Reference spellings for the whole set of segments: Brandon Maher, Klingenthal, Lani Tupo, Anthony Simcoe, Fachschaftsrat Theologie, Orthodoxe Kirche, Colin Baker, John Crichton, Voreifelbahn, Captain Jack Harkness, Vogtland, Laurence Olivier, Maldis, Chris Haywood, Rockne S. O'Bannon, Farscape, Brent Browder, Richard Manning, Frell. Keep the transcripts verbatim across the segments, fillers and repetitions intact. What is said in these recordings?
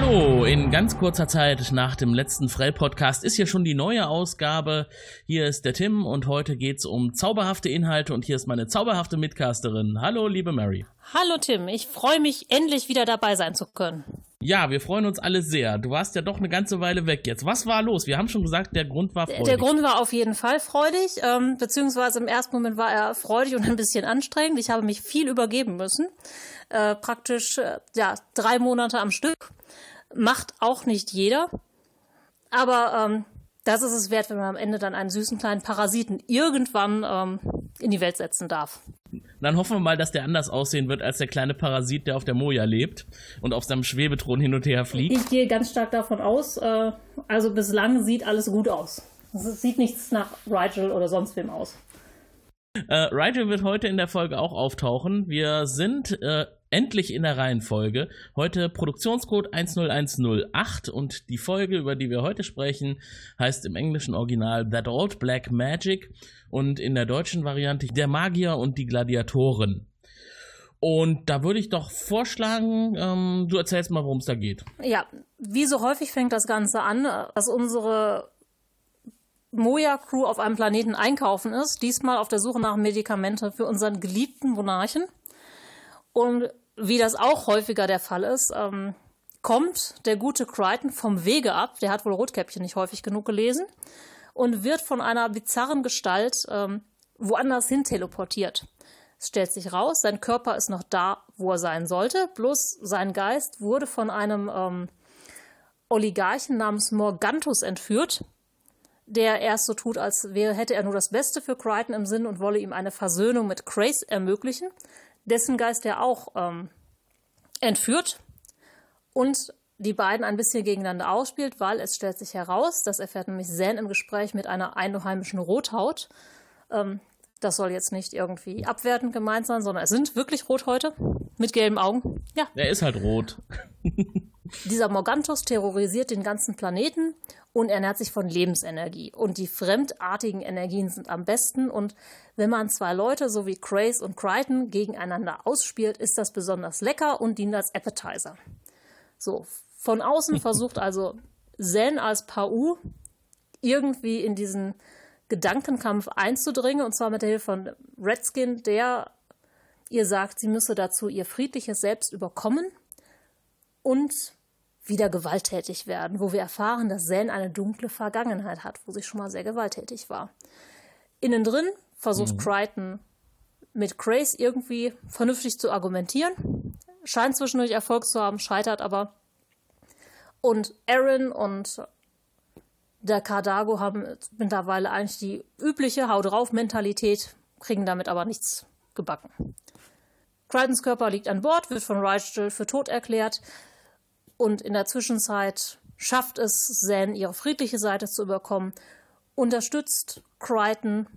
Hallo, in ganz kurzer Zeit nach dem letzten Frell-Podcast ist hier schon die neue Ausgabe. Hier ist der Tim und heute geht's um zauberhafte Inhalte und hier ist meine zauberhafte Mitcasterin. Hallo, liebe Mary. Hallo Tim, ich freue mich, endlich wieder dabei sein zu können. Ja, wir freuen uns alle sehr. Du warst ja doch eine ganze Weile weg jetzt. Was war los? Wir haben schon gesagt, der Grund war freudig. Der, der Grund war auf jeden Fall freudig, ähm, beziehungsweise im ersten Moment war er freudig und ein bisschen anstrengend. Ich habe mich viel übergeben müssen, äh, praktisch äh, ja drei Monate am Stück. Macht auch nicht jeder, aber ähm, das ist es wert, wenn man am Ende dann einen süßen kleinen Parasiten irgendwann ähm, in die Welt setzen darf. Dann hoffen wir mal, dass der anders aussehen wird als der kleine Parasit, der auf der Moja lebt und auf seinem Schwebethron hin und her fliegt. Ich gehe ganz stark davon aus, äh, also bislang sieht alles gut aus. Es sieht nichts nach Rigel oder sonst wem aus. Äh, Rigel wird heute in der Folge auch auftauchen. Wir sind... Äh, Endlich in der Reihenfolge. Heute Produktionscode eins null eins null acht und die Folge, über die wir heute sprechen, heißt im englischen Original That Old Black Magic und in der deutschen Variante Der Magier und die Gladiatoren. Und da würde ich doch vorschlagen, ähm, du erzählst mal, worum es da geht. Ja, wie so häufig fängt das Ganze an, dass unsere Moja-Crew auf einem Planeten einkaufen ist, diesmal auf der Suche nach Medikamenten für unseren geliebten Monarchen. Und wie das auch häufiger der Fall ist, ähm, kommt der gute Crichton vom Wege ab, der hat wohl Rotkäppchen nicht häufig genug gelesen, und wird von einer bizarren Gestalt ähm, woanders hin teleportiert. Es stellt sich raus, sein Körper ist noch da, wo er sein sollte, bloß sein Geist wurde von einem ähm, Oligarchen namens Morgantus entführt, der erst so tut, als wäre, hätte er nur das Beste für Crichton im Sinn und wolle ihm eine Versöhnung mit Grace ermöglichen, dessen Geist er auch ähm, entführt und die beiden ein bisschen gegeneinander ausspielt, weil es stellt sich heraus, das erfährt nämlich Zan im Gespräch mit einer einheimischen Rothaut. Ähm, das soll jetzt nicht irgendwie abwertend gemeint sein, sondern es sind wirklich Rothäute mit gelben Augen. Ja. Er ist halt rot. Dieser Morgantus terrorisiert den ganzen Planeten und ernährt sich von Lebensenergie. Und die fremdartigen Energien sind am besten. Und wenn man zwei Leute, so wie Grace und Crichton, gegeneinander ausspielt, ist das besonders lecker und dient als Appetizer. So, von außen versucht also Zan als Pau irgendwie in diesen Gedankenkampf einzudringen. Und zwar mit der Hilfe von Redskin, der ihr sagt, sie müsse dazu ihr friedliches Selbst überkommen und wieder gewalttätig werden, wo wir erfahren, dass Zan eine dunkle Vergangenheit hat, wo sie schon mal sehr gewalttätig war. Innen drin versucht mhm. Crichton mit Grace irgendwie vernünftig zu argumentieren, scheint zwischendurch Erfolg zu haben, scheitert aber. Und Aaron und der Cardago haben mittlerweile eigentlich die übliche Hau-drauf-Mentalität, kriegen damit aber nichts gebacken. Crichtons Körper liegt an Bord, wird von Rigel für tot erklärt. Und in der Zwischenzeit schafft es Zan, ihre friedliche Seite zu überkommen, unterstützt Crichton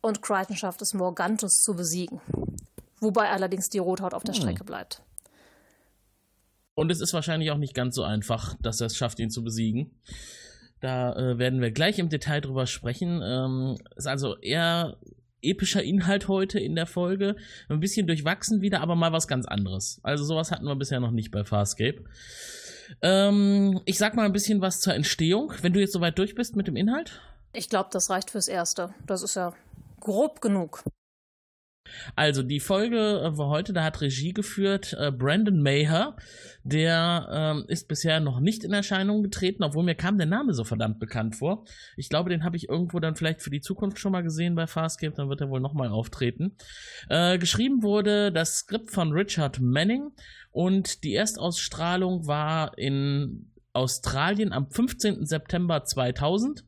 und Crichton schafft es, Morgantus zu besiegen. Wobei allerdings die Rothaut auf der hm. Strecke bleibt. Und es ist wahrscheinlich auch nicht ganz so einfach, dass er es schafft, ihn zu besiegen. Da äh, werden wir gleich im Detail drüber sprechen. Ähm, ist also eher epischer Inhalt heute in der Folge. Ein bisschen durchwachsen wieder, aber mal was ganz anderes. Also sowas hatten wir bisher noch nicht bei Farscape. Ähm, ich sag mal ein bisschen was zur Entstehung, wenn du jetzt soweit durch bist mit dem Inhalt. Ich glaube, das reicht fürs Erste. Das ist ja grob genug. Also die Folge war heute, da hat Regie geführt äh, Brandon Maher, der äh, ist bisher noch nicht in Erscheinung getreten, obwohl mir kam der Name so verdammt bekannt vor. Ich glaube, den habe ich irgendwo dann vielleicht für die Zukunft schon mal gesehen bei Farscape, dann wird er wohl nochmal auftreten. Äh, geschrieben wurde das Skript von Richard Manning und die Erstausstrahlung war in Australien am fünfzehnten September zweitausend,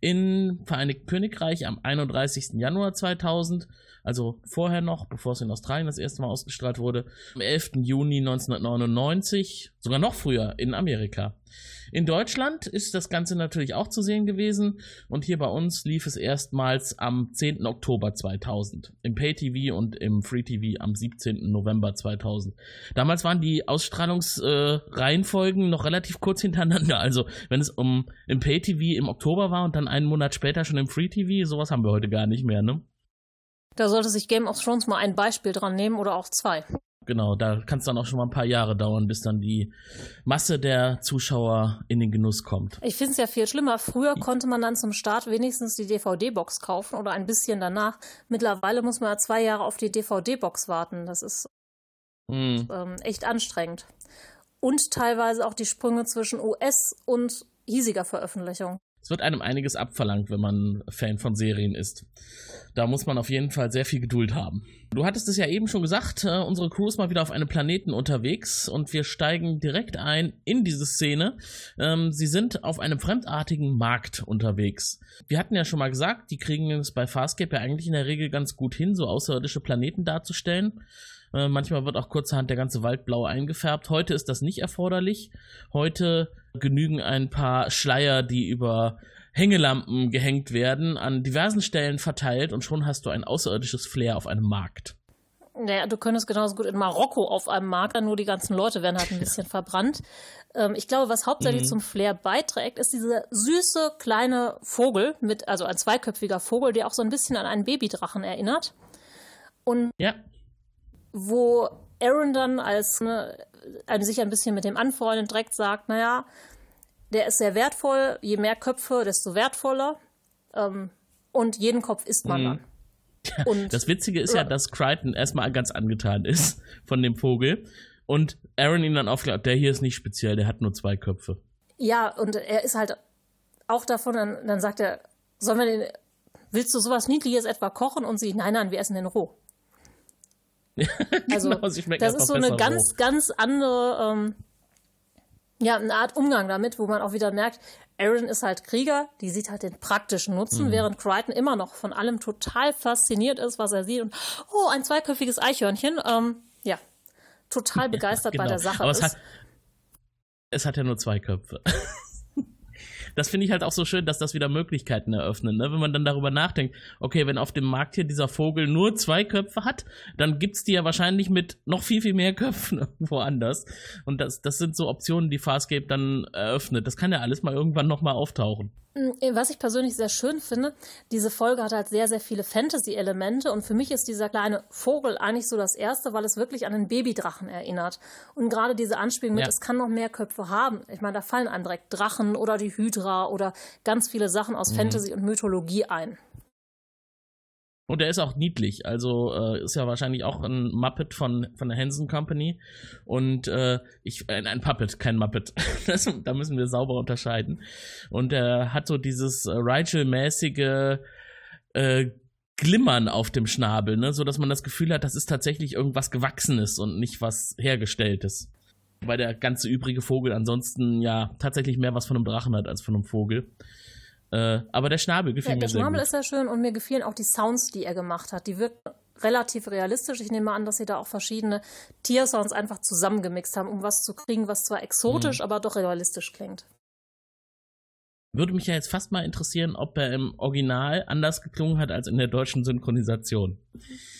im Vereinigten Königreich am einunddreißigsten Januar zweitausend, also vorher noch, bevor es in Australien das erste Mal ausgestrahlt wurde, am elften Juni neunzehnhundertneunundneunzig, sogar noch früher in Amerika. In Deutschland ist das Ganze natürlich auch zu sehen gewesen und hier bei uns lief es erstmals am zehnten Oktober zweitausend, im Pay-T V und im Free-T V am siebzehnten November zweitausend. Damals waren die Ausstrahlungsreihenfolgen äh, noch relativ kurz hintereinander, also wenn es um im Pay-T V im Oktober war und dann einen Monat später schon im Free-T V, sowas haben wir heute gar nicht mehr, ne? Da sollte sich Game of Thrones mal ein Beispiel dran nehmen oder auch zwei. Genau, da kann es dann auch schon mal ein paar Jahre dauern, bis dann die Masse der Zuschauer in den Genuss kommt. Ich finde es ja viel schlimmer. Früher konnte man dann zum Start wenigstens die D V D-Box kaufen oder ein bisschen danach. Mittlerweile muss man ja zwei Jahre auf die D V D-Box warten. Das ist mhm. ähm, echt anstrengend. Und teilweise auch die Sprünge zwischen U S und hiesiger Veröffentlichung. Es wird einem einiges abverlangt, wenn man Fan von Serien ist. Da muss man auf jeden Fall sehr viel Geduld haben. Du hattest es ja eben schon gesagt, äh, unsere Crew ist mal wieder auf einem Planeten unterwegs und wir steigen direkt ein in diese Szene. Ähm, sie sind auf einem fremdartigen Markt unterwegs. Wir hatten ja schon mal gesagt, die kriegen es bei Farscape ja eigentlich in der Regel ganz gut hin, so außerirdische Planeten darzustellen. Äh, manchmal wird auch kurzerhand der ganze Wald blau eingefärbt. Heute ist das nicht erforderlich. Heute genügen ein paar Schleier, die über Hängelampen gehängt werden, an diversen Stellen verteilt und schon hast du ein außerirdisches Flair auf einem Markt. Naja, du könntest genauso gut in Marokko auf einem Markt, nur die ganzen Leute werden halt ein bisschen ja. verbrannt. Ähm, ich glaube, was hauptsächlich mhm. zum Flair beiträgt, ist dieser süße kleine Vogel, mit, also ein zweiköpfiger Vogel, der auch so ein bisschen an einen Babydrachen erinnert. Und ja. wo Aaron dann als ne, sich ein bisschen mit dem anfreundet direkt sagt, naja, der ist sehr wertvoll, je mehr Köpfe, desto wertvoller ähm, und jeden Kopf isst man mhm. dann. Und das Witzige ist ja, ja dass Crichton erstmal ganz angetan ist von dem Vogel und Aaron ihn dann aufklärt, der hier ist nicht speziell, der hat nur zwei Köpfe. Ja, und er ist halt auch davon, dann, dann sagt er, sollen wir den, willst du sowas Niedliches etwa kochen? Und sie, nein, nein, wir essen den roh. Also genau, sie schmecken das ist so eine ganz, hoch. ganz andere, ähm, ja, eine Art Umgang damit, wo man auch wieder merkt, Aaron ist halt Krieger, die sieht halt den praktischen Nutzen, mhm. während Crichton immer noch von allem total fasziniert ist, was er sieht und oh, ein zweiköpfiges Eichhörnchen, ähm, ja, total begeistert ja, genau. bei der Sache. Aber es, ist. Hat, es hat ja nur zwei Köpfe. Das finde ich halt auch so schön, dass das wieder Möglichkeiten eröffnet, ne? Wenn man dann darüber nachdenkt, okay, wenn auf dem Markt hier dieser Vogel nur zwei Köpfe hat, dann gibt es die ja wahrscheinlich mit noch viel, viel mehr Köpfen irgendwo anders. Und das, das sind so Optionen, die Farscape dann eröffnet. Das kann ja alles mal irgendwann nochmal auftauchen. Was ich persönlich sehr schön finde, diese Folge hat halt sehr, sehr viele Fantasy-Elemente und für mich ist dieser kleine Vogel eigentlich so das Erste, weil es wirklich an einen Babydrachen erinnert. Und gerade diese Anspielung mit, ja. es kann noch mehr Köpfe haben. Ich meine, da fallen einem direkt Drachen oder die Hydra oder ganz viele Sachen aus mhm. Fantasy und Mythologie ein. Und er ist auch niedlich, also äh, ist ja wahrscheinlich auch ein Muppet von, von der Henson Company und äh, ich äh, ein Puppet, kein Muppet, das, da müssen wir sauber unterscheiden. Und er hat so dieses äh, Rigel-mäßige äh, Glimmern auf dem Schnabel, ne? So dass man das Gefühl hat, das ist tatsächlich irgendwas Gewachsenes und nicht was Hergestelltes. Weil der ganze übrige Vogel ansonsten ja tatsächlich mehr was von einem Drachen hat als von einem Vogel. Aber der Schnabel gefiel ja, mir sehr gut. Der Schnabel ist ja schön und mir gefielen auch die Sounds, die er gemacht hat. Die wirken relativ realistisch. Ich nehme mal an, dass sie da auch verschiedene Tiersounds einfach zusammengemixt haben, um was zu kriegen, was zwar exotisch, mhm. aber doch realistisch klingt. Würde mich ja jetzt fast mal interessieren, ob er im Original anders geklungen hat als in der deutschen Synchronisation.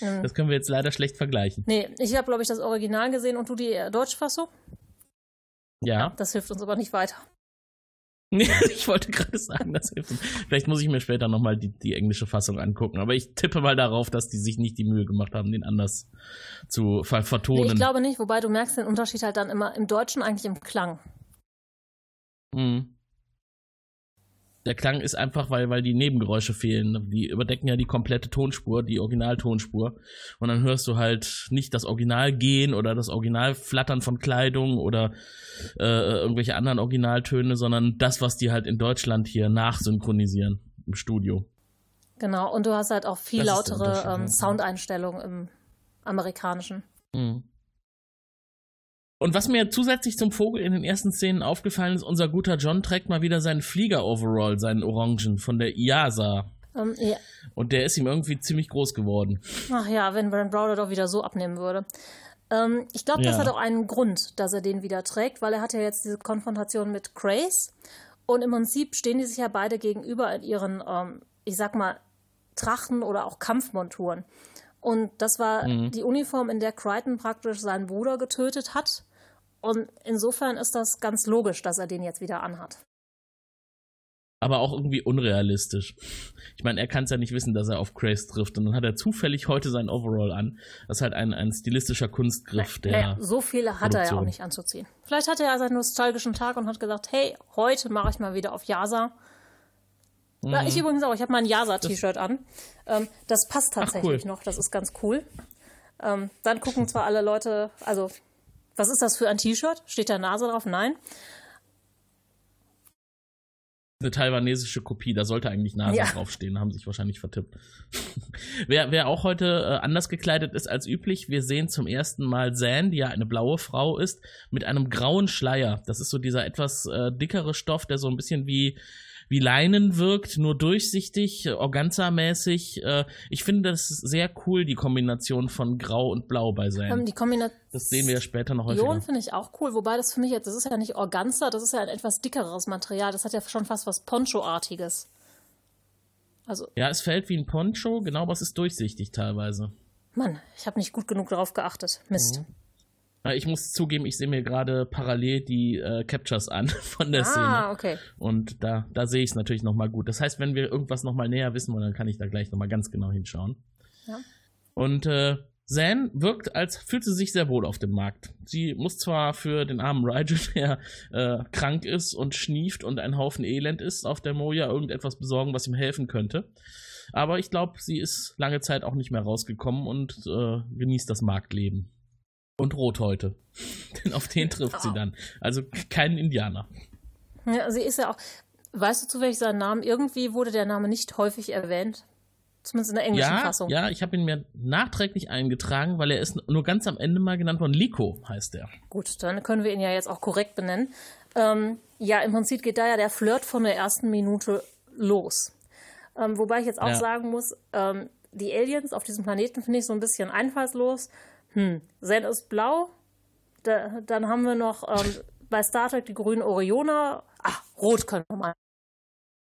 Mhm. Das können wir jetzt leider schlecht vergleichen. Nee, ich habe, glaube ich, das Original gesehen und du die deutsche Fassung? Ja. ja. Das hilft uns aber nicht weiter. Ich wollte gerade sagen, das hilft. Vielleicht muss ich mir später nochmal die, die englische Fassung angucken. Aber ich tippe mal darauf, dass die sich nicht die Mühe gemacht haben, den anders zu ver- vertonen. Nee, ich glaube nicht, wobei du merkst den Unterschied halt dann immer im Deutschen eigentlich im Klang. Mhm. Der Klang ist einfach, weil, weil die Nebengeräusche fehlen. Die überdecken ja die komplette Tonspur, die Originaltonspur. Und dann hörst du halt nicht das Original gehen oder das Original flattern von Kleidung oder äh, irgendwelche anderen Originaltöne, sondern das, was die halt in Deutschland hier nachsynchronisieren im Studio. Genau, und du hast halt auch viel das lautere ähm, Soundeinstellungen im Amerikanischen. Mhm. Und was mir zusätzlich zum Vogel in den ersten Szenen aufgefallen ist, unser guter John trägt mal wieder seinen Flieger-Overall, seinen Orangen von der I A S A. Um, ja. Und der ist ihm irgendwie ziemlich groß geworden. Ach ja, wenn Brent Browder doch wieder so abnehmen würde. Ähm, ich glaube, das ja. hat auch einen Grund, dass er den wieder trägt, weil er hat ja jetzt diese Konfrontation mit Grace. Und im Prinzip stehen die sich ja beide gegenüber in ihren, ähm, ich sag mal, Trachten oder auch Kampfmonturen. Und das war mhm. die Uniform, in der Crichton praktisch seinen Bruder getötet hat. Und insofern ist das ganz logisch, dass er den jetzt wieder anhat. aber auch irgendwie unrealistisch. Ich meine, er kann es ja nicht wissen, dass er auf Grace trifft. Und dann hat er zufällig heute sein Overall an. Das ist halt ein, ein stilistischer Kunstgriff. Na, der naja, so viele hat Produktion. Er ja auch nicht anzuziehen. Vielleicht hatte er seinen nostalgischen Tag und hat gesagt, hey, heute mache ich mal wieder auf Yasa. Mhm. Ich übrigens auch, ich habe mal ein Yasa-T-Shirt an. Ähm, das passt tatsächlich Ach, cool. noch, das ist ganz cool. Ähm, dann gucken zwar alle Leute, also, was ist das für ein T-Shirt? Steht da Nase drauf? Nein. Eine taiwanesische Kopie, da sollte eigentlich Nase ja. draufstehen, haben sich wahrscheinlich vertippt. wer, wer auch heute äh, anders gekleidet ist als üblich, wir sehen zum ersten Mal Zan, die ja eine blaue Frau ist, mit einem grauen Schleier. Das ist so dieser etwas äh, dickere Stoff, der so ein bisschen wie, wie Leinen wirkt, nur durchsichtig, äh, organza-mäßig. Äh, ich finde das sehr cool, die Kombination von Grau und Blau bei Zan. Ähm, die Kombination Das sehen wir ja später noch häufiger. Finde ich auch cool, wobei das für mich jetzt, das ist ja nicht Organza, das ist ja ein etwas dickeres Material, das hat ja schon fast was Poncho-artiges. Also ja, es fällt wie ein Poncho, genau, aber es ist durchsichtig teilweise. Mann, ich habe nicht gut genug darauf geachtet, Mist. Mhm. Ich muss zugeben, ich sehe mir gerade parallel die äh, Captures an von der ah, Szene. Ah, okay. Und da, da sehe ich es natürlich nochmal gut. Das heißt, wenn wir irgendwas nochmal näher wissen wollen, dann kann ich da gleich nochmal ganz genau hinschauen. Ja. Und äh, Zan wirkt, als fühlt sie sich sehr wohl auf dem Markt. Sie muss zwar für den armen Rigel, der äh, krank ist und schnieft und ein Haufen Elend ist, auf der Moja irgendetwas besorgen, was ihm helfen könnte. Aber ich glaube, sie ist lange Zeit auch nicht mehr rausgekommen und äh, genießt das Marktleben. Und rot heute. Denn auf den trifft oh. sie dann. Also keinen Indianer. Ja, sie ist ja auch... Weißt du zufällig seinen Namen? Irgendwie wurde der Name nicht häufig erwähnt. Zumindest in der englischen ja, Fassung. Ja, ich habe ihn mir nachträglich eingetragen, weil er ist nur ganz am Ende mal genannt worden. Liko heißt er. Gut, dann können wir ihn ja jetzt auch korrekt benennen. Ähm, ja, im Prinzip geht da ja der Flirt von der ersten Minute los. Ähm, wobei ich jetzt auch ja. sagen muss, ähm, die Aliens auf diesem Planeten finde ich so ein bisschen einfallslos. Hm, Zan ist blau. Da, dann haben wir noch ähm, bei Star Trek die grünen Orioner. Ach, rot können wir mal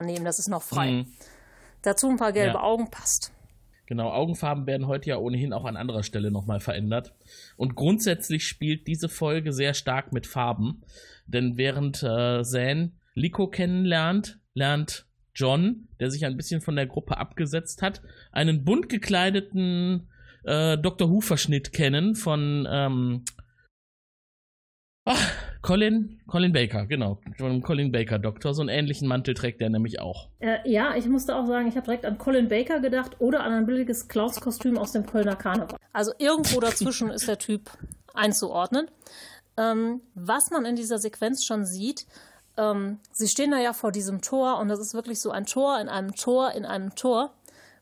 nehmen, das ist noch frei. Hm. Dazu ein paar gelbe ja. Augen, passt. Genau, Augenfarben werden heute ja ohnehin auch an anderer Stelle nochmal verändert. Und grundsätzlich spielt diese Folge sehr stark mit Farben. Denn während äh, Zan Liko kennenlernt, lernt John, der sich ein bisschen von der Gruppe abgesetzt hat, einen bunt gekleideten äh, Doctor Who-Verschnitt kennen von ähm, ach, Colin, Colin Baker, genau. Von Colin Baker Doktor. So einen ähnlichen Mantel trägt der nämlich auch. Äh, ja, ich musste auch sagen, ich habe direkt an Colin Baker gedacht oder an ein billiges Klaus-Kostüm aus dem Kölner Karneval. Also irgendwo dazwischen ist der Typ einzuordnen. Ähm, was man in dieser Sequenz schon sieht, ähm, sie stehen da ja vor diesem Tor und das ist wirklich so ein Tor in einem Tor in einem Tor,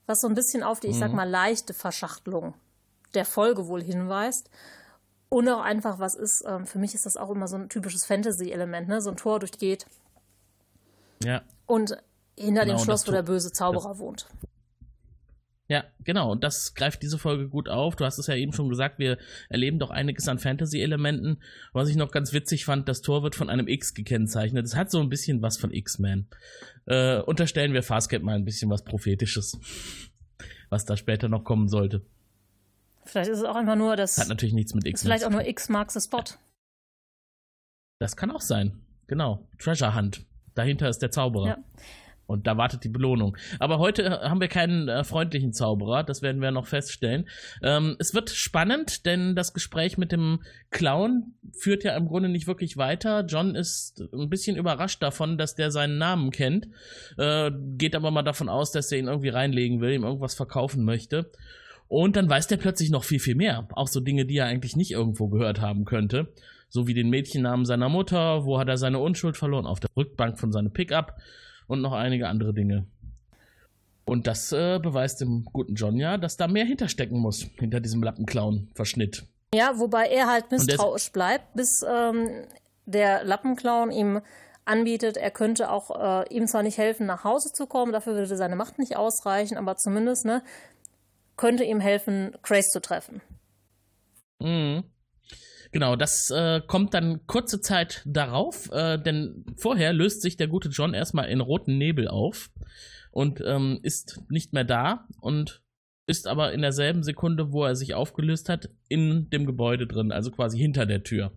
was so ein bisschen auf die, mhm. ich sag mal, leichte Verschachtelung der Folge wohl hinweist. Und auch einfach, was ist, ähm, für mich ist das auch immer so ein typisches Fantasy-Element, ne? So ein Tor durchgeht. Ja. Und hinter genau, dem Schloss, wo der böse Zauberer wohnt. Ja, genau. Und das greift diese Folge gut auf. Du hast es ja eben schon gesagt, wir erleben doch einiges an Fantasy-Elementen. Was ich noch ganz witzig fand, das Tor wird von einem X gekennzeichnet. Es hat so ein bisschen was von X-Men. Äh, unterstellen wir Farscape mal ein bisschen was Prophetisches, was da später noch kommen sollte. Vielleicht ist es auch einfach nur, dass... Hat natürlich nichts mit X. Vielleicht auch nur X marks the spot. Das kann auch sein. Genau. Treasure Hunt. Dahinter ist der Zauberer. Ja. Und da wartet die Belohnung. Aber heute haben wir keinen äh, freundlichen Zauberer. Das werden wir noch feststellen. Ähm, es wird spannend, denn das Gespräch mit dem Clown führt ja im Grunde nicht wirklich weiter. John ist ein bisschen überrascht davon, dass der seinen Namen kennt. Äh, geht aber mal davon aus, dass er ihn irgendwie reinlegen will, ihm irgendwas verkaufen möchte. Und dann weiß der plötzlich noch viel, viel mehr. Auch so Dinge, die er eigentlich nicht irgendwo gehört haben könnte. So wie den Mädchennamen seiner Mutter, wo hat er seine Unschuld verloren, auf der Rückbank von seinem Pickup und noch einige andere Dinge. Und das äh, beweist dem guten John ja, dass da mehr hinterstecken muss, hinter diesem Lappenclown-Verschnitt. Ja, wobei er halt misstrauisch bleibt, bis ähm, der Lappenclown ihm anbietet, er könnte auch äh, ihm zwar nicht helfen, nach Hause zu kommen, dafür würde seine Macht nicht ausreichen, aber zumindest, ne, könnte ihm helfen, Grace zu treffen. Mhm. Genau, das äh, kommt dann kurze Zeit darauf, äh, denn vorher löst sich der gute John erstmal in roten Nebel auf und ähm, ist nicht mehr da und ist aber in derselben Sekunde, wo er sich aufgelöst hat, in dem Gebäude drin, also quasi hinter der Tür,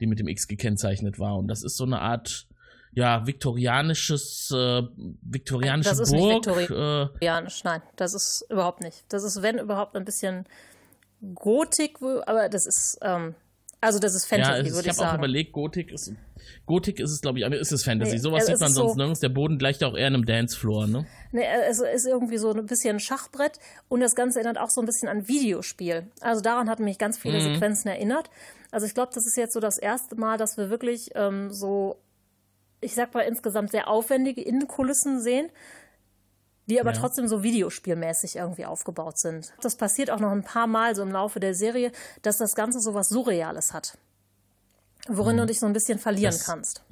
die mit dem X gekennzeichnet war. Und das ist so eine Art ja, viktorianisches, äh, viktorianische das Burg. Das ist nicht viktorianisch, äh, nein, das ist überhaupt nicht. Das ist, wenn überhaupt, ein bisschen Gotik, aber das ist, ähm, also das ist Fantasy, ja, es, würde ich, ich sagen. Ich habe auch überlegt, Gotik ist, Gotik ist es, glaube ich, aber ist es Fantasy. Nee, sowas sieht man sonst so nirgends. Der Boden gleicht auch eher einem Dancefloor, ne? Nee, es ist irgendwie so ein bisschen Schachbrett und das Ganze erinnert auch so ein bisschen an Videospiel. Also daran hatten mich ganz viele mhm. Sequenzen erinnert. Also ich glaube, das ist jetzt so das erste Mal, dass wir wirklich ähm, so, ich sag mal, insgesamt sehr aufwendige Innenkulissen sehen, die aber ja. trotzdem so videospielmäßig irgendwie aufgebaut sind. Das passiert auch noch ein paar Mal so im Laufe der Serie, dass das Ganze so was Surreales hat, worin mhm. du dich so ein bisschen verlieren das, kannst.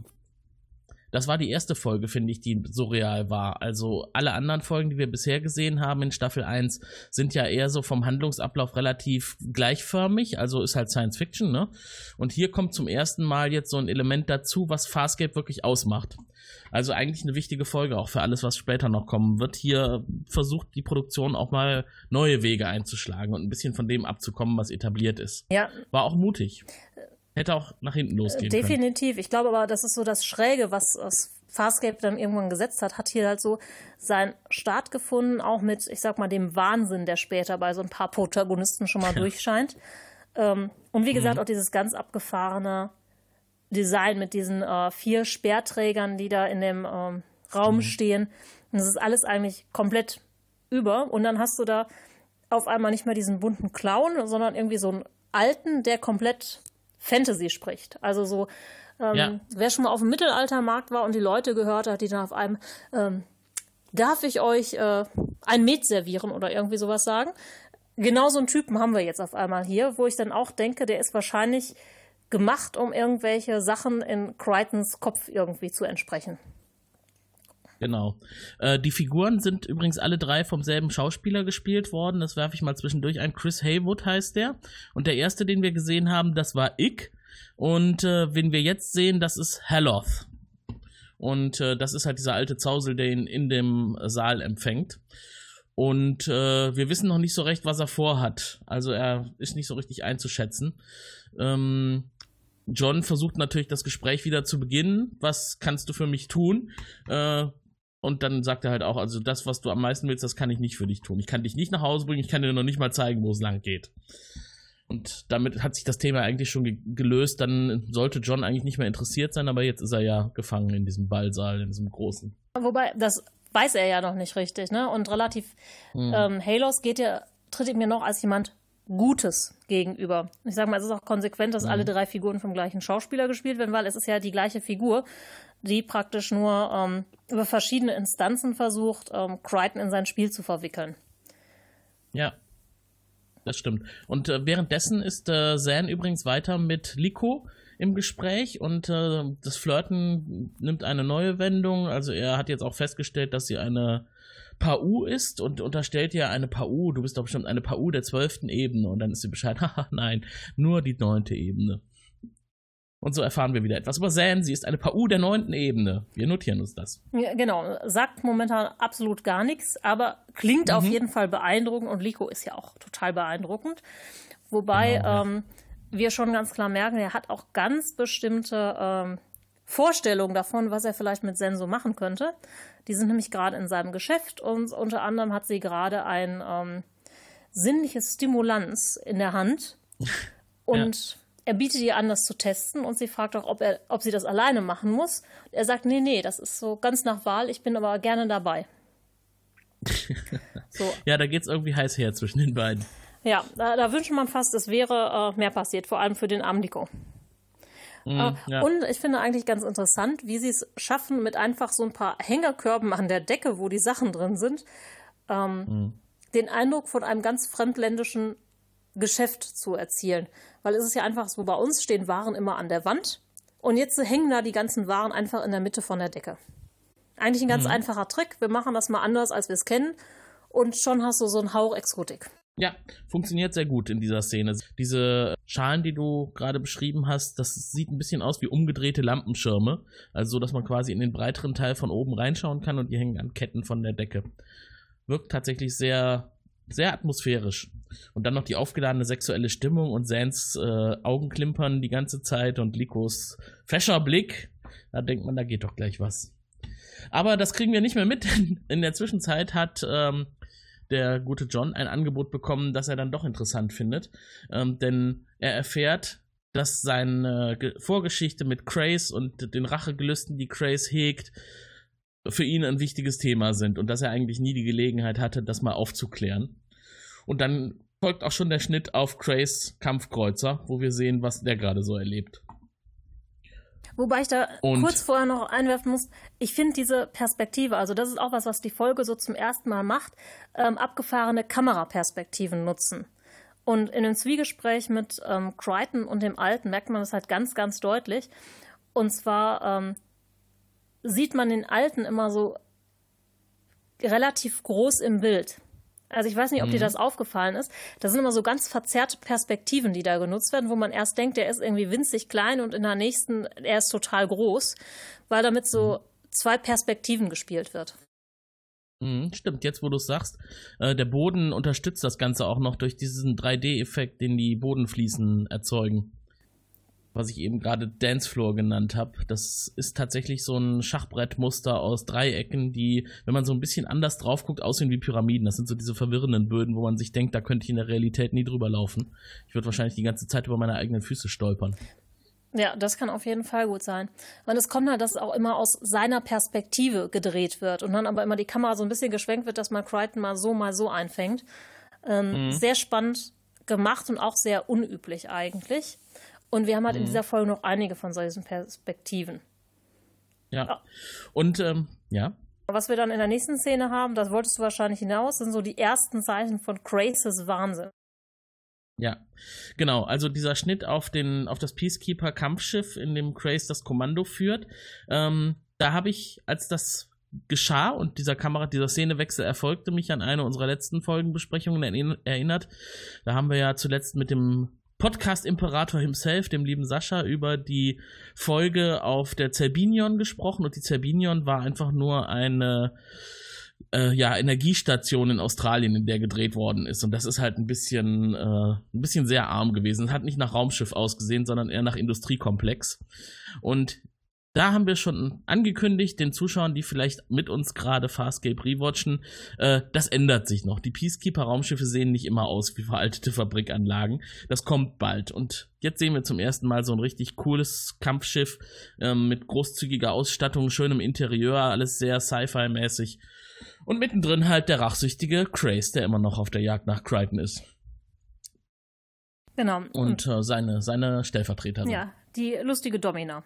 Das war die erste Folge, finde ich, die surreal war. Also alle anderen Folgen, die wir bisher gesehen haben in Staffel eins, sind ja eher so vom Handlungsablauf relativ gleichförmig, also ist halt Science Fiction, ne? Und hier kommt zum ersten Mal jetzt so ein Element dazu, was Farscape wirklich ausmacht. Also eigentlich eine wichtige Folge auch für alles, was später noch kommen wird. Hier versucht die Produktion auch mal neue Wege einzuschlagen und ein bisschen von dem abzukommen, was etabliert ist. Ja. War auch mutig. Hätte auch nach hinten losgehen Definitiv. können. Definitiv. Ich glaube aber, das ist so das Schräge, was Farscape dann irgendwann gesetzt hat, hat hier halt so seinen Start gefunden, auch mit, ich sag mal, dem Wahnsinn, der später bei so ein paar Protagonisten schon mal durchscheint. Ähm, und wie gesagt, mhm. auch dieses ganz abgefahrene Design mit diesen äh, vier Speerträgern, die da in dem ähm, Raum mhm. stehen. Und das ist alles eigentlich komplett über. Und dann hast du da auf einmal nicht mehr diesen bunten Clown, sondern irgendwie so einen alten, der komplett Fantasy spricht. Also so, ähm, ja. wer schon mal auf dem Mittelaltermarkt war und die Leute gehört hat, die dann auf einem ähm, darf ich euch äh, ein Met servieren oder irgendwie sowas sagen. Genau so einen Typen haben wir jetzt auf einmal hier, wo ich dann auch denke, der ist wahrscheinlich gemacht, um irgendwelche Sachen in Crichtons Kopf irgendwie zu entsprechen. Genau. Äh, die Figuren sind übrigens alle drei vom selben Schauspieler gespielt worden. Das werfe ich mal zwischendurch ein. Chris Haywood heißt der. Und der erste, den wir gesehen haben, das war Ick. Und äh, wen wir jetzt sehen, das ist Haloth. Und äh, das ist halt dieser alte Zausel, der ihn in dem Saal empfängt. Und äh, wir wissen noch nicht so recht, was er vorhat. Also er ist nicht so richtig einzuschätzen. Ähm... John versucht natürlich, das Gespräch wieder zu beginnen. Was kannst du für mich tun? Äh, und dann sagt er halt auch, also das, was du am meisten willst, das kann ich nicht für dich tun. Ich kann dich nicht nach Hause bringen, ich kann dir noch nicht mal zeigen, wo es lang geht. Und damit hat sich das Thema eigentlich schon ge- gelöst. Dann sollte John eigentlich nicht mehr interessiert sein, aber jetzt ist er ja gefangen in diesem Ballsaal, in diesem großen. Wobei, das weiß er ja noch nicht richtig, ne? Und relativ hm. ähm, Halos geht ja, tritt ihm ja noch als jemand Gutes gegenüber. Ich sage mal, es ist auch konsequent, dass Nein. alle drei Figuren vom gleichen Schauspieler gespielt werden, weil es ist ja die gleiche Figur, die praktisch nur ähm, über verschiedene Instanzen versucht, ähm, Crichton in sein Spiel zu verwickeln. Ja, das stimmt. Und äh, währenddessen ist äh, Zan übrigens weiter mit Liko im Gespräch und äh, das Flirten nimmt eine neue Wendung. Also er hat jetzt auch festgestellt, dass sie eine Pau ist und unterstellt ihr eine Pau, du bist doch bestimmt eine Pau der zwölften Ebene. Und dann ist sie Bescheid, haha, nein, nur die neunte Ebene. Und so erfahren wir wieder etwas über Zan. Sie ist eine Pau der neunten Ebene. Wir notieren uns das. Ja, genau, sagt momentan absolut gar nichts, aber klingt mhm. auf jeden Fall beeindruckend und Liko ist ja auch total beeindruckend. Wobei genau. ähm, wir schon ganz klar merken, er hat auch ganz bestimmte ähm, Vorstellungen davon, was er vielleicht mit Zan so machen könnte. Die sind nämlich gerade in seinem Geschäft und unter anderem hat sie gerade ein ähm, sinnliches Stimulanz in der Hand und ja. er bietet ihr an, das zu testen und sie fragt auch, ob, er, ob sie das alleine machen muss. Und er sagt, nee, nee, das ist so ganz nach Wahl, ich bin aber gerne dabei. so. Ja, da geht's irgendwie heiß her zwischen den beiden. Ja, da, da wünscht man fast, es wäre äh, mehr passiert, vor allem für den armen Liko. Uh, ja. Und ich finde eigentlich ganz interessant, wie sie es schaffen, mit einfach so ein paar Hängerkörben an der Decke, wo die Sachen drin sind, ähm, mhm. den Eindruck von einem ganz fremdländischen Geschäft zu erzielen. Weil es ist ja einfach so, bei uns stehen Waren immer an der Wand und jetzt hängen da die ganzen Waren einfach in der Mitte von der Decke. Eigentlich ein ganz mhm. einfacher Trick. Wir machen das mal anders, als wir es kennen und schon hast du so einen Hauch Exotik. Ja, funktioniert sehr gut in dieser Szene. Diese Schalen, die du gerade beschrieben hast, das sieht ein bisschen aus wie umgedrehte Lampenschirme. Also so, dass man quasi in den breiteren Teil von oben reinschauen kann und die hängen an Ketten von der Decke. Wirkt tatsächlich sehr, sehr atmosphärisch. Und dann noch die aufgeladene sexuelle Stimmung und Zans äh, Augenklimpern die ganze Zeit und Likos fescher Blick. Da denkt man, da geht doch gleich was. Aber das kriegen wir nicht mehr mit, denn in der Zwischenzeit hat ähm, der gute John ein Angebot bekommen, das er dann doch interessant findet. Ähm, denn er erfährt, dass seine Vorgeschichte mit Grace und den Rachegelüsten, die Grace hegt, für ihn ein wichtiges Thema sind und dass er eigentlich nie die Gelegenheit hatte, das mal aufzuklären. Und dann folgt auch schon der Schnitt auf Grace Kampfkreuzer, wo wir sehen, was der gerade so erlebt. Wobei ich da und kurz vorher noch einwerfen muss, ich finde diese Perspektive, also das ist auch was, was die Folge so zum ersten Mal macht, ähm, abgefahrene Kameraperspektiven nutzen. Und in dem Zwiegespräch mit ähm, Crichton und dem Alten merkt man das halt ganz, ganz deutlich. Und zwar ähm, sieht man den Alten immer so relativ groß im Bild. Also ich weiß nicht, ob mhm. dir das aufgefallen ist. Das sind immer so ganz verzerrte Perspektiven, die da genutzt werden, wo man erst denkt, er ist irgendwie winzig klein und in der nächsten, er ist total groß, weil damit so zwei Perspektiven gespielt wird. Mhm, stimmt, jetzt wo du es sagst, äh, der Boden unterstützt das Ganze auch noch durch diesen drei D-Effekt, den die Bodenfliesen erzeugen. Was ich eben gerade Dancefloor genannt habe. Das ist tatsächlich so ein Schachbrettmuster aus Dreiecken, die, wenn man so ein bisschen anders drauf guckt, aussehen wie Pyramiden. Das sind so diese verwirrenden Böden, wo man sich denkt, da könnte ich in der Realität nie drüber laufen. Ich würde wahrscheinlich die ganze Zeit über meine eigenen Füße stolpern. Ja, das kann auf jeden Fall gut sein. Und es kommt halt, dass es auch immer aus seiner Perspektive gedreht wird und dann aber immer die Kamera so ein bisschen geschwenkt wird, dass man Crichton mal so, mal so einfängt. Ähm, mhm. Sehr spannend gemacht und auch sehr unüblich eigentlich. Und wir haben halt mhm. in dieser Folge noch einige von solchen Perspektiven. Ja. ja. Und, ähm, ja. Was wir dann in der nächsten Szene haben, das wolltest du wahrscheinlich hinaus, sind so die ersten Zeichen von Graces Wahnsinn. Ja, genau. Also dieser Schnitt auf den, auf das Peacekeeper-Kampfschiff, in dem Grace das Kommando führt. Ähm, da habe ich, als das geschah und dieser Kamera, dieser Szenewechsel erfolgte, mich an eine unserer letzten Folgenbesprechungen erinnert. Da haben wir ja zuletzt mit dem Podcast-Imperator himself, dem lieben Sascha, über die Folge auf der Zerbinion gesprochen und die Zerbinion war einfach nur eine äh, ja, Energiestation in Australien, in der gedreht worden ist und das ist halt ein bisschen, äh, ein bisschen sehr arm gewesen. Hat nicht nach Raumschiff ausgesehen, sondern eher nach Industriekomplex und da haben wir schon angekündigt, den Zuschauern, die vielleicht mit uns gerade Farscape rewatchen, äh, das ändert sich noch. Die Peacekeeper-Raumschiffe sehen nicht immer aus wie veraltete Fabrikanlagen. Das kommt bald. Und jetzt sehen wir zum ersten Mal so ein richtig cooles Kampfschiff äh, mit großzügiger Ausstattung, schönem Interieur, alles sehr Sci-Fi-mäßig. Und mittendrin halt der rachsüchtige Grace, der immer noch auf der Jagd nach Crichton ist. Genau. Und äh, seine, seine Stellvertreterin. Ja, die lustige Domina.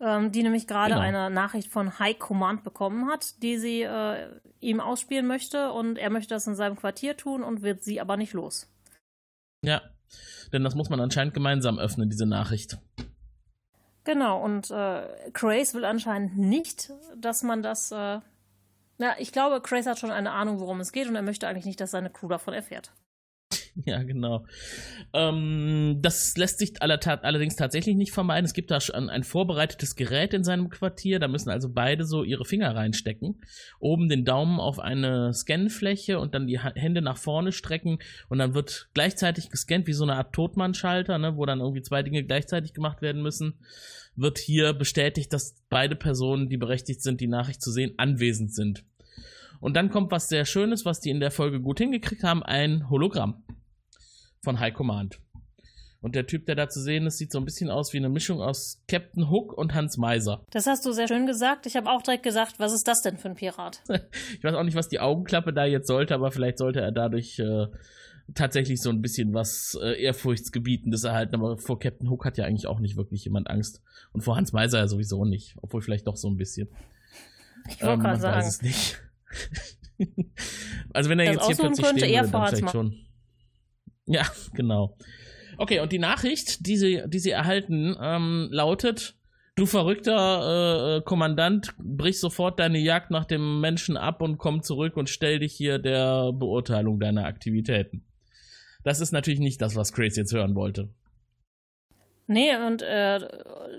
Die nämlich gerade genau. eine Nachricht von High Command bekommen hat, die sie äh, ihm ausspielen möchte und er möchte das in seinem Quartier tun und wird sie aber nicht los. Ja, denn das muss man anscheinend gemeinsam öffnen, diese Nachricht. Genau, und äh, Grace will anscheinend nicht, dass man das... Äh, na, ich glaube, Grace hat schon eine Ahnung, worum es geht und er möchte eigentlich nicht, dass seine Crew davon erfährt. Ja, genau. Ähm, das lässt sich aller ta- allerdings tatsächlich nicht vermeiden. Es gibt da schon ein vorbereitetes Gerät in seinem Quartier. Da müssen also beide so ihre Finger reinstecken. Oben den Daumen auf eine Scanfläche und dann die ha- Hände nach vorne strecken. Und dann wird gleichzeitig gescannt, wie so eine Art Totmannschalter, ne, wo dann irgendwie zwei Dinge gleichzeitig gemacht werden müssen. Wird hier bestätigt, dass beide Personen, die berechtigt sind, die Nachricht zu sehen, anwesend sind. Und dann kommt was sehr Schönes, was die in der Folge gut hingekriegt haben, ein Hologramm von High Command. Und der Typ, der da zu sehen ist, sieht so ein bisschen aus wie eine Mischung aus Captain Hook und Hans Meiser. Das hast du sehr schön gesagt. Ich habe auch direkt gesagt, was ist das denn für ein Pirat? Ich weiß auch nicht, was die Augenklappe da jetzt sollte, aber vielleicht sollte er dadurch äh, tatsächlich so ein bisschen was äh, Ehrfurchtsgebietendes erhalten. Aber vor Captain Hook hat ja eigentlich auch nicht wirklich jemand Angst. Und vor Hans Meiser ja sowieso nicht. Obwohl vielleicht doch so ein bisschen. Ich wollte ähm, gerade sagen. Man weiß es nicht. Also wenn er das jetzt hier plötzlich könnte, stehen würde, dann vielleicht schon. Ja, genau. Okay, und die Nachricht, die sie, die sie erhalten, ähm, lautet, du verrückter äh, Kommandant, brich sofort deine Jagd nach dem Menschen ab und komm zurück und stell dich hier der Beurteilung deiner Aktivitäten. Das ist natürlich nicht das, was Grace jetzt hören wollte. Nee, und äh,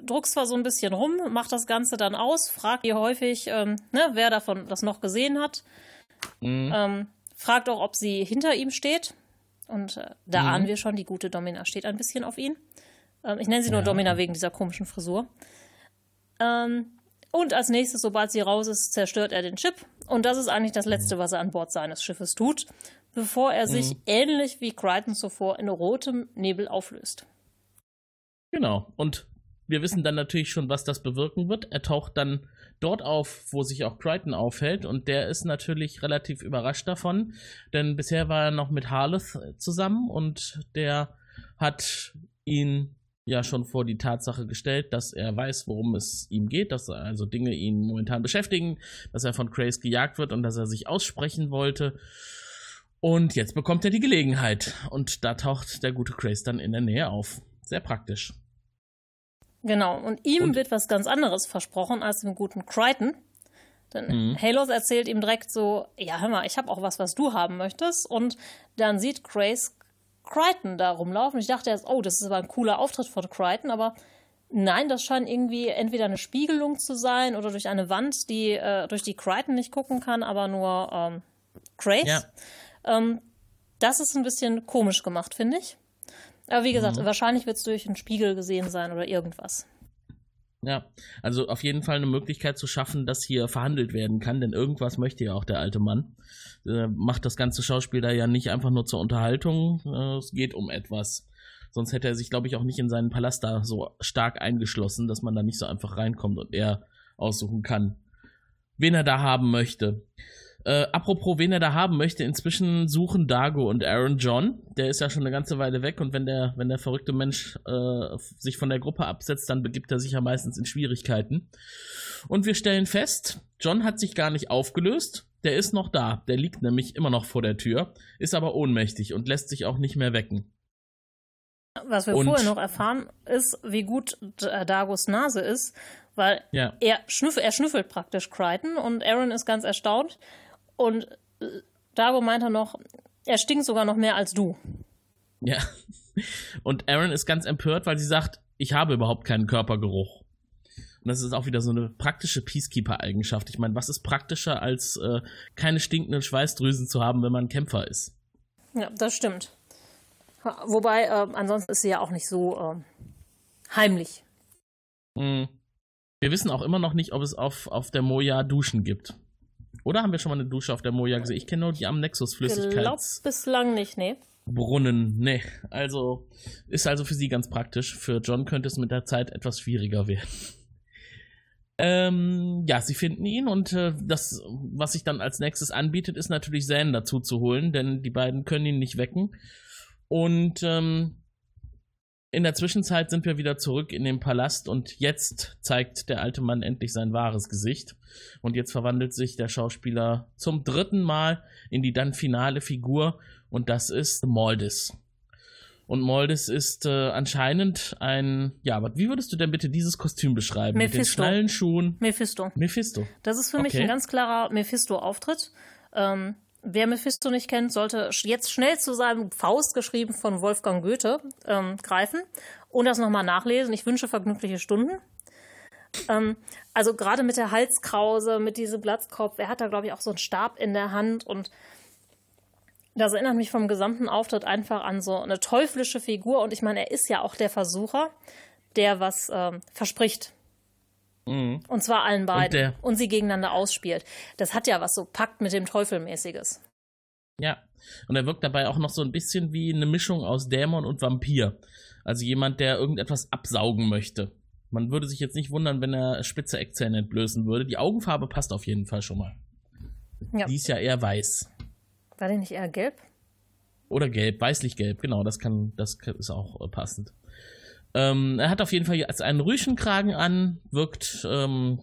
druckst zwar so ein bisschen rum, macht das Ganze dann aus, fragt ihr häufig, ähm, ne, wer davon das noch gesehen hat. Mhm. Ähm, fragt auch, ob sie hinter ihm steht. Und äh, da mhm. ahnen wir schon, die gute Domina steht ein bisschen auf ihn. Ähm, ich nenne sie nur ja. Domina wegen dieser komischen Frisur. Ähm, und als nächstes, sobald sie raus ist, zerstört er den Chip. Und das ist eigentlich das Letzte, was er an Bord seines Schiffes tut, bevor er sich mhm. ähnlich wie Crichton zuvor in rotem Nebel auflöst. Genau. Und wir wissen dann natürlich schon, was das bewirken wird. Er taucht dann dort auf, wo sich auch Crichton aufhält. Und der ist natürlich relativ überrascht davon, denn bisher war er noch mit Harleth zusammen und der hat ihn ja schon vor die Tatsache gestellt, dass er weiß, worum es ihm geht, dass also Dinge ihn momentan beschäftigen, dass er von Grace gejagt wird und dass er sich aussprechen wollte. Und jetzt bekommt er die Gelegenheit. Und da taucht der gute Grace dann in der Nähe auf. Sehr praktisch. Genau, und ihm und? wird was ganz anderes versprochen als dem guten Crichton. Denn mhm. Halos erzählt ihm direkt so, ja, hör mal, ich habe auch was, was du haben möchtest. Und dann sieht Grace Crichton da rumlaufen. Ich dachte erst, oh, das ist aber ein cooler Auftritt von Crichton, aber nein, das scheint irgendwie entweder eine Spiegelung zu sein oder durch eine Wand, die äh, durch die Crichton nicht gucken kann, aber nur ähm, Grace. Ja. Ähm, das ist ein bisschen komisch gemacht, finde ich. Aber wie gesagt, mhm. wahrscheinlich wird es durch einen Spiegel gesehen sein oder irgendwas. Ja, also auf jeden Fall eine Möglichkeit zu schaffen, dass hier verhandelt werden kann, denn irgendwas möchte ja auch der alte Mann. Äh, macht das ganze Schauspiel da ja nicht einfach nur zur Unterhaltung, äh, es geht um etwas. Sonst hätte er sich, glaube ich, auch nicht in seinen Palast da so stark eingeschlossen, dass man da nicht so einfach reinkommt und er aussuchen kann, wen er da haben möchte. Äh, apropos, wen er da haben möchte, inzwischen suchen Dargo und Aaron John. Der ist ja schon eine ganze Weile weg und wenn der, wenn der verrückte Mensch äh, sich von der Gruppe absetzt, dann begibt er sich ja meistens in Schwierigkeiten. Und wir stellen fest, John hat sich gar nicht aufgelöst. Der ist noch da. Der liegt nämlich immer noch vor der Tür, ist aber ohnmächtig und lässt sich auch nicht mehr wecken. Was wir und vorher noch erfahren, ist, wie gut Dargos Nase ist, weil ja. er, schnüff, er schnüffelt praktisch Crichton und Aaron ist ganz erstaunt. Und Dargo meinte noch, er stinkt sogar noch mehr als du. Ja. Und Aaron ist ganz empört, weil sie sagt, ich habe überhaupt keinen Körpergeruch. Und das ist auch wieder so eine praktische Peacekeeper-Eigenschaft. Ich meine, was ist praktischer, als äh, keine stinkenden Schweißdrüsen zu haben, wenn man Kämpfer ist? Ja, das stimmt. Wobei, äh, ansonsten ist sie ja auch nicht so äh, heimlich. Wir wissen auch immer noch nicht, ob es auf, auf der Moja Duschen gibt. Oder haben wir schon mal eine Dusche auf der Moja gesehen? Ich kenne nur die am Nexus-Flüssigkeit. Ich glaube bislang nicht, ne? Brunnen, ne. Also, ist also für sie ganz praktisch. Für John könnte es mit der Zeit etwas schwieriger werden. Ähm, ja, sie finden ihn und äh, das, was sich dann als nächstes anbietet, ist natürlich Zane dazu zu holen, denn die beiden können ihn nicht wecken. Und ähm, in der Zwischenzeit sind wir wieder zurück in den Palast und jetzt zeigt der alte Mann endlich sein wahres Gesicht. Und jetzt verwandelt sich der Schauspieler zum dritten Mal in die dann finale Figur und das ist Maldis. Und Maldis ist äh, anscheinend ein, ja, aber wie würdest du denn bitte dieses Kostüm beschreiben? Mephisto. Mit den schnellen Schuhen. Mephisto. Mephisto. Das ist für mich okay. Ein ganz klarer Mephisto-Auftritt. Ähm, Wer Mephisto nicht kennt, sollte jetzt schnell zu seinem Faust, geschrieben von Wolfgang Goethe, ähm, greifen und das nochmal nachlesen. Ich wünsche vergnügliche Stunden. Ähm, also gerade mit der Halskrause, mit diesem Glatzkopf, er hat da, glaube ich, auch so einen Stab in der Hand und das erinnert mich vom gesamten Auftritt einfach an so eine teuflische Figur und ich meine, er ist ja auch der Versucher, der was ähm, verspricht. Und zwar allen beiden. Und, und sie gegeneinander ausspielt. Das hat ja was so Pakt mit dem Teufelmäßiges. Ja, und er wirkt dabei auch noch so ein bisschen wie eine Mischung aus Dämon und Vampir. Also jemand, der irgendetwas absaugen möchte. Man würde sich jetzt nicht wundern, wenn er spitze Eckzähne entblößen würde. Die Augenfarbe passt auf jeden Fall schon mal. Ja. Die ist ja eher weiß. War die nicht eher gelb? Oder gelb, weißlich-gelb, genau. Das kann, das ist auch passend. Ähm, er hat auf jeden Fall jetzt einen Rüschenkragen an, wirkt ähm,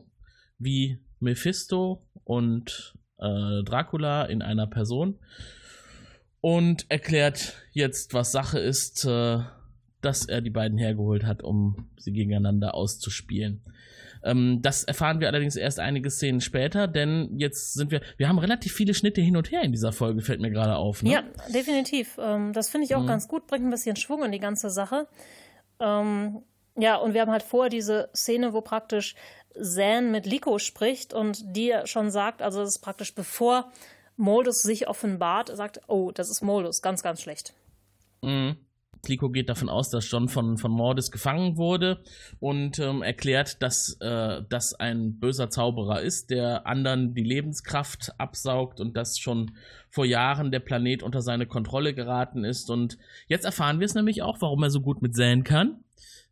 wie Mephisto und äh, Dracula in einer Person und erklärt jetzt, was Sache ist, äh, dass er die beiden hergeholt hat, um sie gegeneinander auszuspielen. Ähm, das erfahren wir allerdings erst einige Szenen später, denn jetzt sind wir, wir haben relativ viele Schnitte hin und her in dieser Folge, fällt mir gerade auf. Ne? Ja, definitiv. Ähm, das finde ich auch mhm. ganz gut, bringt ein bisschen Schwung in die ganze Sache. Ähm, ja, und wir haben halt vorher diese Szene, wo praktisch Zane mit Liko spricht und die schon sagt, also das ist praktisch bevor Maldis sich offenbart, sagt, oh, das ist Maldis, ganz, ganz schlecht. Mhm. Clico geht davon aus, dass John von, von Maldis gefangen wurde und ähm, erklärt, dass äh, das ein böser Zauberer ist, der anderen die Lebenskraft absaugt und dass schon vor Jahren der Planet unter seine Kontrolle geraten ist. Und jetzt erfahren wir es nämlich auch, warum er so gut mit Zähnen kann,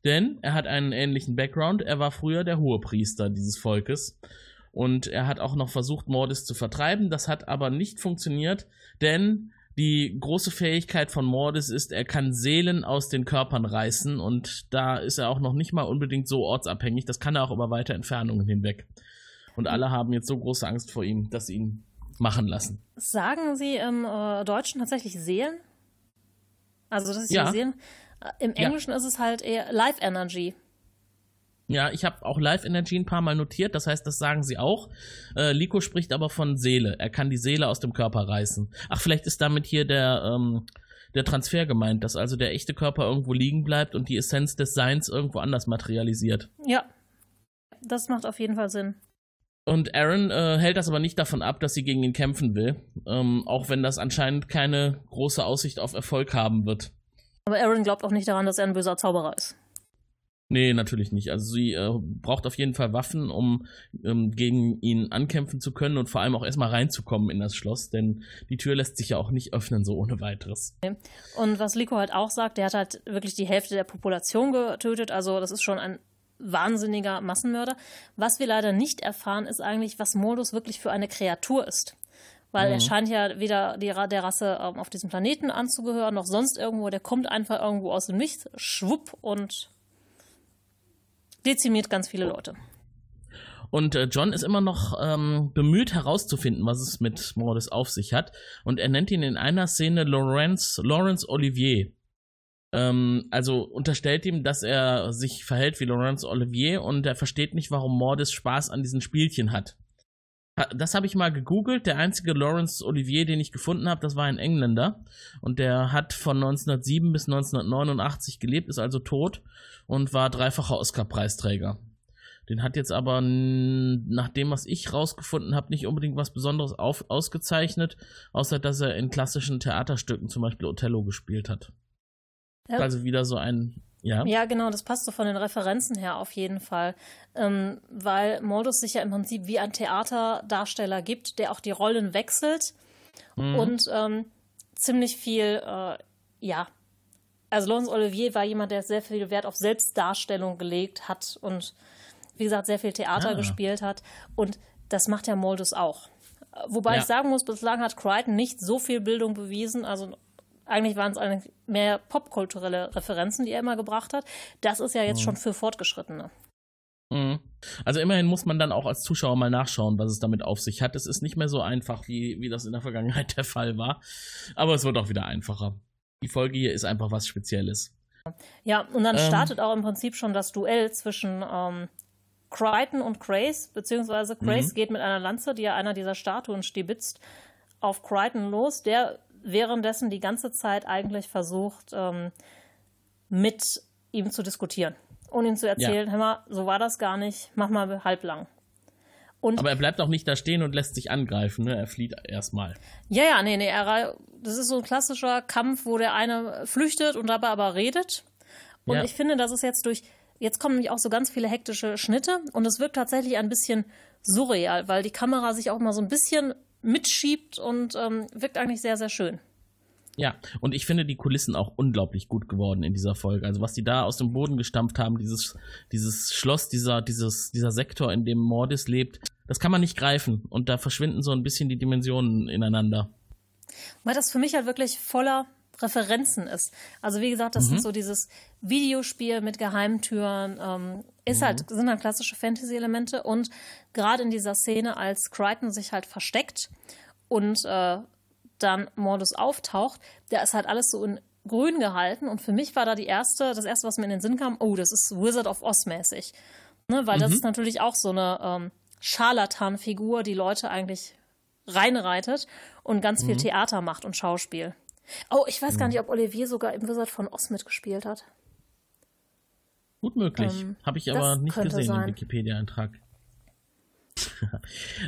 denn er hat einen ähnlichen Background. Er war früher der Hohepriester dieses Volkes. Und er hat auch noch versucht, Maldis zu vertreiben. Das hat aber nicht funktioniert, denn die große Fähigkeit von Maldis ist, er kann Seelen aus den Körpern reißen. Und da ist er auch noch nicht mal unbedingt so ortsabhängig. Das kann er auch über weite Entfernungen hinweg. Und alle haben jetzt so große Angst vor ihm, dass sie ihn machen lassen. Sagen Sie im äh, Deutschen tatsächlich Seelen? Also das ist ja Seelen. Im Englischen ja. ist es halt eher Life Energy. Ja, ich habe auch Life Energy ein paar Mal notiert, das heißt, das sagen sie auch. Äh, Lico spricht aber von Seele. Er kann die Seele aus dem Körper reißen. Ach, vielleicht ist damit hier der, ähm, der Transfer gemeint, dass also der echte Körper irgendwo liegen bleibt und die Essenz des Seins irgendwo anders materialisiert. Ja, das macht auf jeden Fall Sinn. Und Aaron äh, hält das aber nicht davon ab, dass sie gegen ihn kämpfen will, ähm, auch wenn das anscheinend keine große Aussicht auf Erfolg haben wird. Aber Aaron glaubt auch nicht daran, dass er ein böser Zauberer ist. Nee, natürlich nicht. Also sie äh, braucht auf jeden Fall Waffen, um ähm, gegen ihn ankämpfen zu können und vor allem auch erstmal reinzukommen in das Schloss, denn die Tür lässt sich ja auch nicht öffnen, so ohne weiteres. Und was Lico halt auch sagt, der hat halt wirklich die Hälfte der Population getötet, also das ist schon ein wahnsinniger Massenmörder. Was wir leider nicht erfahren, ist eigentlich, was Maldis wirklich für eine Kreatur ist. Weil mhm. er scheint ja weder die Ra- der Rasse ähm, auf diesem Planeten anzugehören, noch sonst irgendwo. Der kommt einfach irgendwo aus dem Nichts, schwupp und dezimiert ganz viele Leute. Und äh, John ist immer noch ähm, bemüht herauszufinden, was es mit Maldis auf sich hat. Und er nennt ihn in einer Szene Laurence, Laurence Olivier. Ähm, also unterstellt ihm, dass er sich verhält wie Laurence Olivier und er versteht nicht, warum Maldis Spaß an diesen Spielchen hat. Das habe ich mal gegoogelt. Der einzige Laurence Olivier, den ich gefunden habe, das war ein Engländer. Und der hat von neunzehnhundertsieben bis neunzehnhundertneunundachtzig gelebt, ist also tot und war dreifacher Oscar-Preisträger. Den hat jetzt aber, nach dem, was ich rausgefunden habe, nicht unbedingt was Besonderes auf- ausgezeichnet, außer dass er in klassischen Theaterstücken zum Beispiel Othello gespielt hat. Ja. Also wieder so ein... Ja. ja, genau, das passt so von den Referenzen her auf jeden Fall, ähm, weil Maldis sich ja im Prinzip wie ein Theaterdarsteller gibt, der auch die Rollen wechselt mhm. und ähm, ziemlich viel, äh, ja, also Laurence Olivier war jemand, der sehr viel Wert auf Selbstdarstellung gelegt hat und wie gesagt, sehr viel Theater ja. gespielt hat und das macht ja Maldis auch. Wobei ja. ich sagen muss, bislang hat Crichton nicht so viel Bildung bewiesen, also eigentlich waren es mehr popkulturelle Referenzen, die er immer gebracht hat. Das ist ja jetzt mhm. schon für Fortgeschrittene. Mhm. Also immerhin muss man dann auch als Zuschauer mal nachschauen, was es damit auf sich hat. Es ist nicht mehr so einfach, wie, wie das in der Vergangenheit der Fall war. Aber es wird auch wieder einfacher. Die Folge hier ist einfach was Spezielles. Ja, und dann ähm, startet auch im Prinzip schon das Duell zwischen ähm, Crichton und Grace, beziehungsweise Grace mhm. geht mit einer Lanze, die ja einer dieser Statuen stibitzt, auf Crichton los, der währenddessen die ganze Zeit eigentlich versucht, ähm, mit ihm zu diskutieren und ihm zu erzählen, ja. hör mal, so war das gar nicht, mach mal halblang. Und aber er bleibt auch nicht da stehen und lässt sich angreifen, ne? Er flieht erstmal. Ja, ja, nee, nee, er, das ist so ein klassischer Kampf, wo der eine flüchtet und dabei aber redet. Und ja. ich finde, das ist jetzt durch, jetzt kommen nämlich auch so ganz viele hektische Schnitte und es wirkt tatsächlich ein bisschen surreal, weil die Kamera sich auch mal so ein bisschen mitschiebt und ähm, wirkt eigentlich sehr, sehr schön. Ja, und ich finde die Kulissen auch unglaublich gut geworden in dieser Folge. Also was die da aus dem Boden gestampft haben, dieses, dieses Schloss, dieser, dieses, dieser Sektor, in dem Maldis lebt, das kann man nicht greifen. Und da verschwinden so ein bisschen die Dimensionen ineinander. Weil das für mich halt wirklich voller Referenzen ist. Also wie gesagt, das mhm. ist so dieses Videospiel mit Geheimtüren, ähm, ist mhm. halt, sind halt klassische Fantasy-Elemente und gerade in dieser Szene, als Crichton sich halt versteckt und äh, dann Maldis auftaucht, da ist halt alles so in grün gehalten und für mich war da die erste, das erste, was mir in den Sinn kam, oh, das ist Wizard of Oz mäßig. Ne? Weil mhm. das ist natürlich auch so eine ähm, Scharlatan-Figur, die Leute eigentlich reinreitet und ganz mhm. viel Theater macht und Schauspiel. Oh, ich weiß gar nicht, ob Olivier sogar im Wizard von Oz mitgespielt hat. Gut möglich. Ähm, Habe ich aber nicht gesehen sein. Im Wikipedia-Eintrag.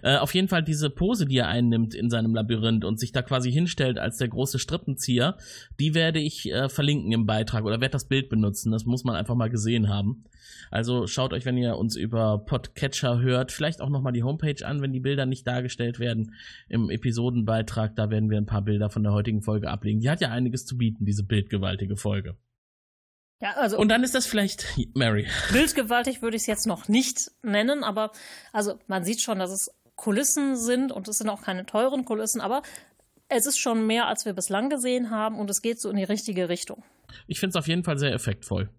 äh, auf jeden Fall diese Pose, die er einnimmt in seinem Labyrinth und sich da quasi hinstellt als der große Strippenzieher, die werde ich äh, verlinken im Beitrag oder werde das Bild benutzen. Das muss man einfach mal gesehen haben. Also schaut euch, wenn ihr uns über Podcatcher hört, vielleicht auch nochmal die Homepage an, wenn die Bilder nicht dargestellt werden im Episodenbeitrag. Da werden wir ein paar Bilder von der heutigen Folge ablegen. Die hat ja einiges zu bieten, diese bildgewaltige Folge. Ja, also und dann ist das vielleicht Mary. Bildgewaltig würde ich es jetzt noch nicht nennen, aber also man sieht schon, dass es Kulissen sind und es sind auch keine teuren Kulissen, aber es ist schon mehr, als wir bislang gesehen haben und es geht so in die richtige Richtung. Ich finde es auf jeden Fall sehr effektvoll.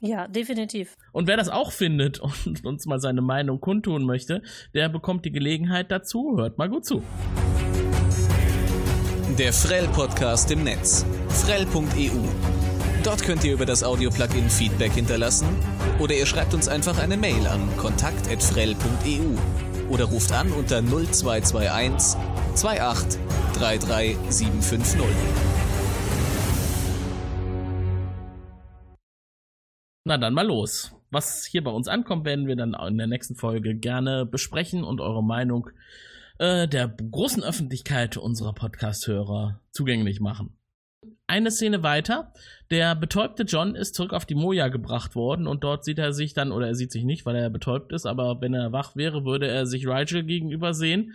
Ja, definitiv. Und wer das auch findet und uns mal seine Meinung kundtun möchte, der bekommt die Gelegenheit dazu. Hört mal gut zu. Der Frell-Podcast im Netz. Frell punkt e u. Dort könnt ihr über das Audio-Plugin Feedback hinterlassen oder ihr schreibt uns einfach eine Mail an kontakt at frell punkt e u oder ruft an unter null zwei zwei eins zwei acht drei drei sieben fünf null. Na dann mal los. Was hier bei uns ankommt, werden wir dann in der nächsten Folge gerne besprechen und eure Meinung äh, der großen Öffentlichkeit unserer Podcast-Hörer zugänglich machen. Eine Szene weiter, der betäubte John ist zurück auf die Moja gebracht worden und dort sieht er sich dann, oder er sieht sich nicht, weil er betäubt ist, aber wenn er wach wäre, würde er sich Rigel gegenüber sehen,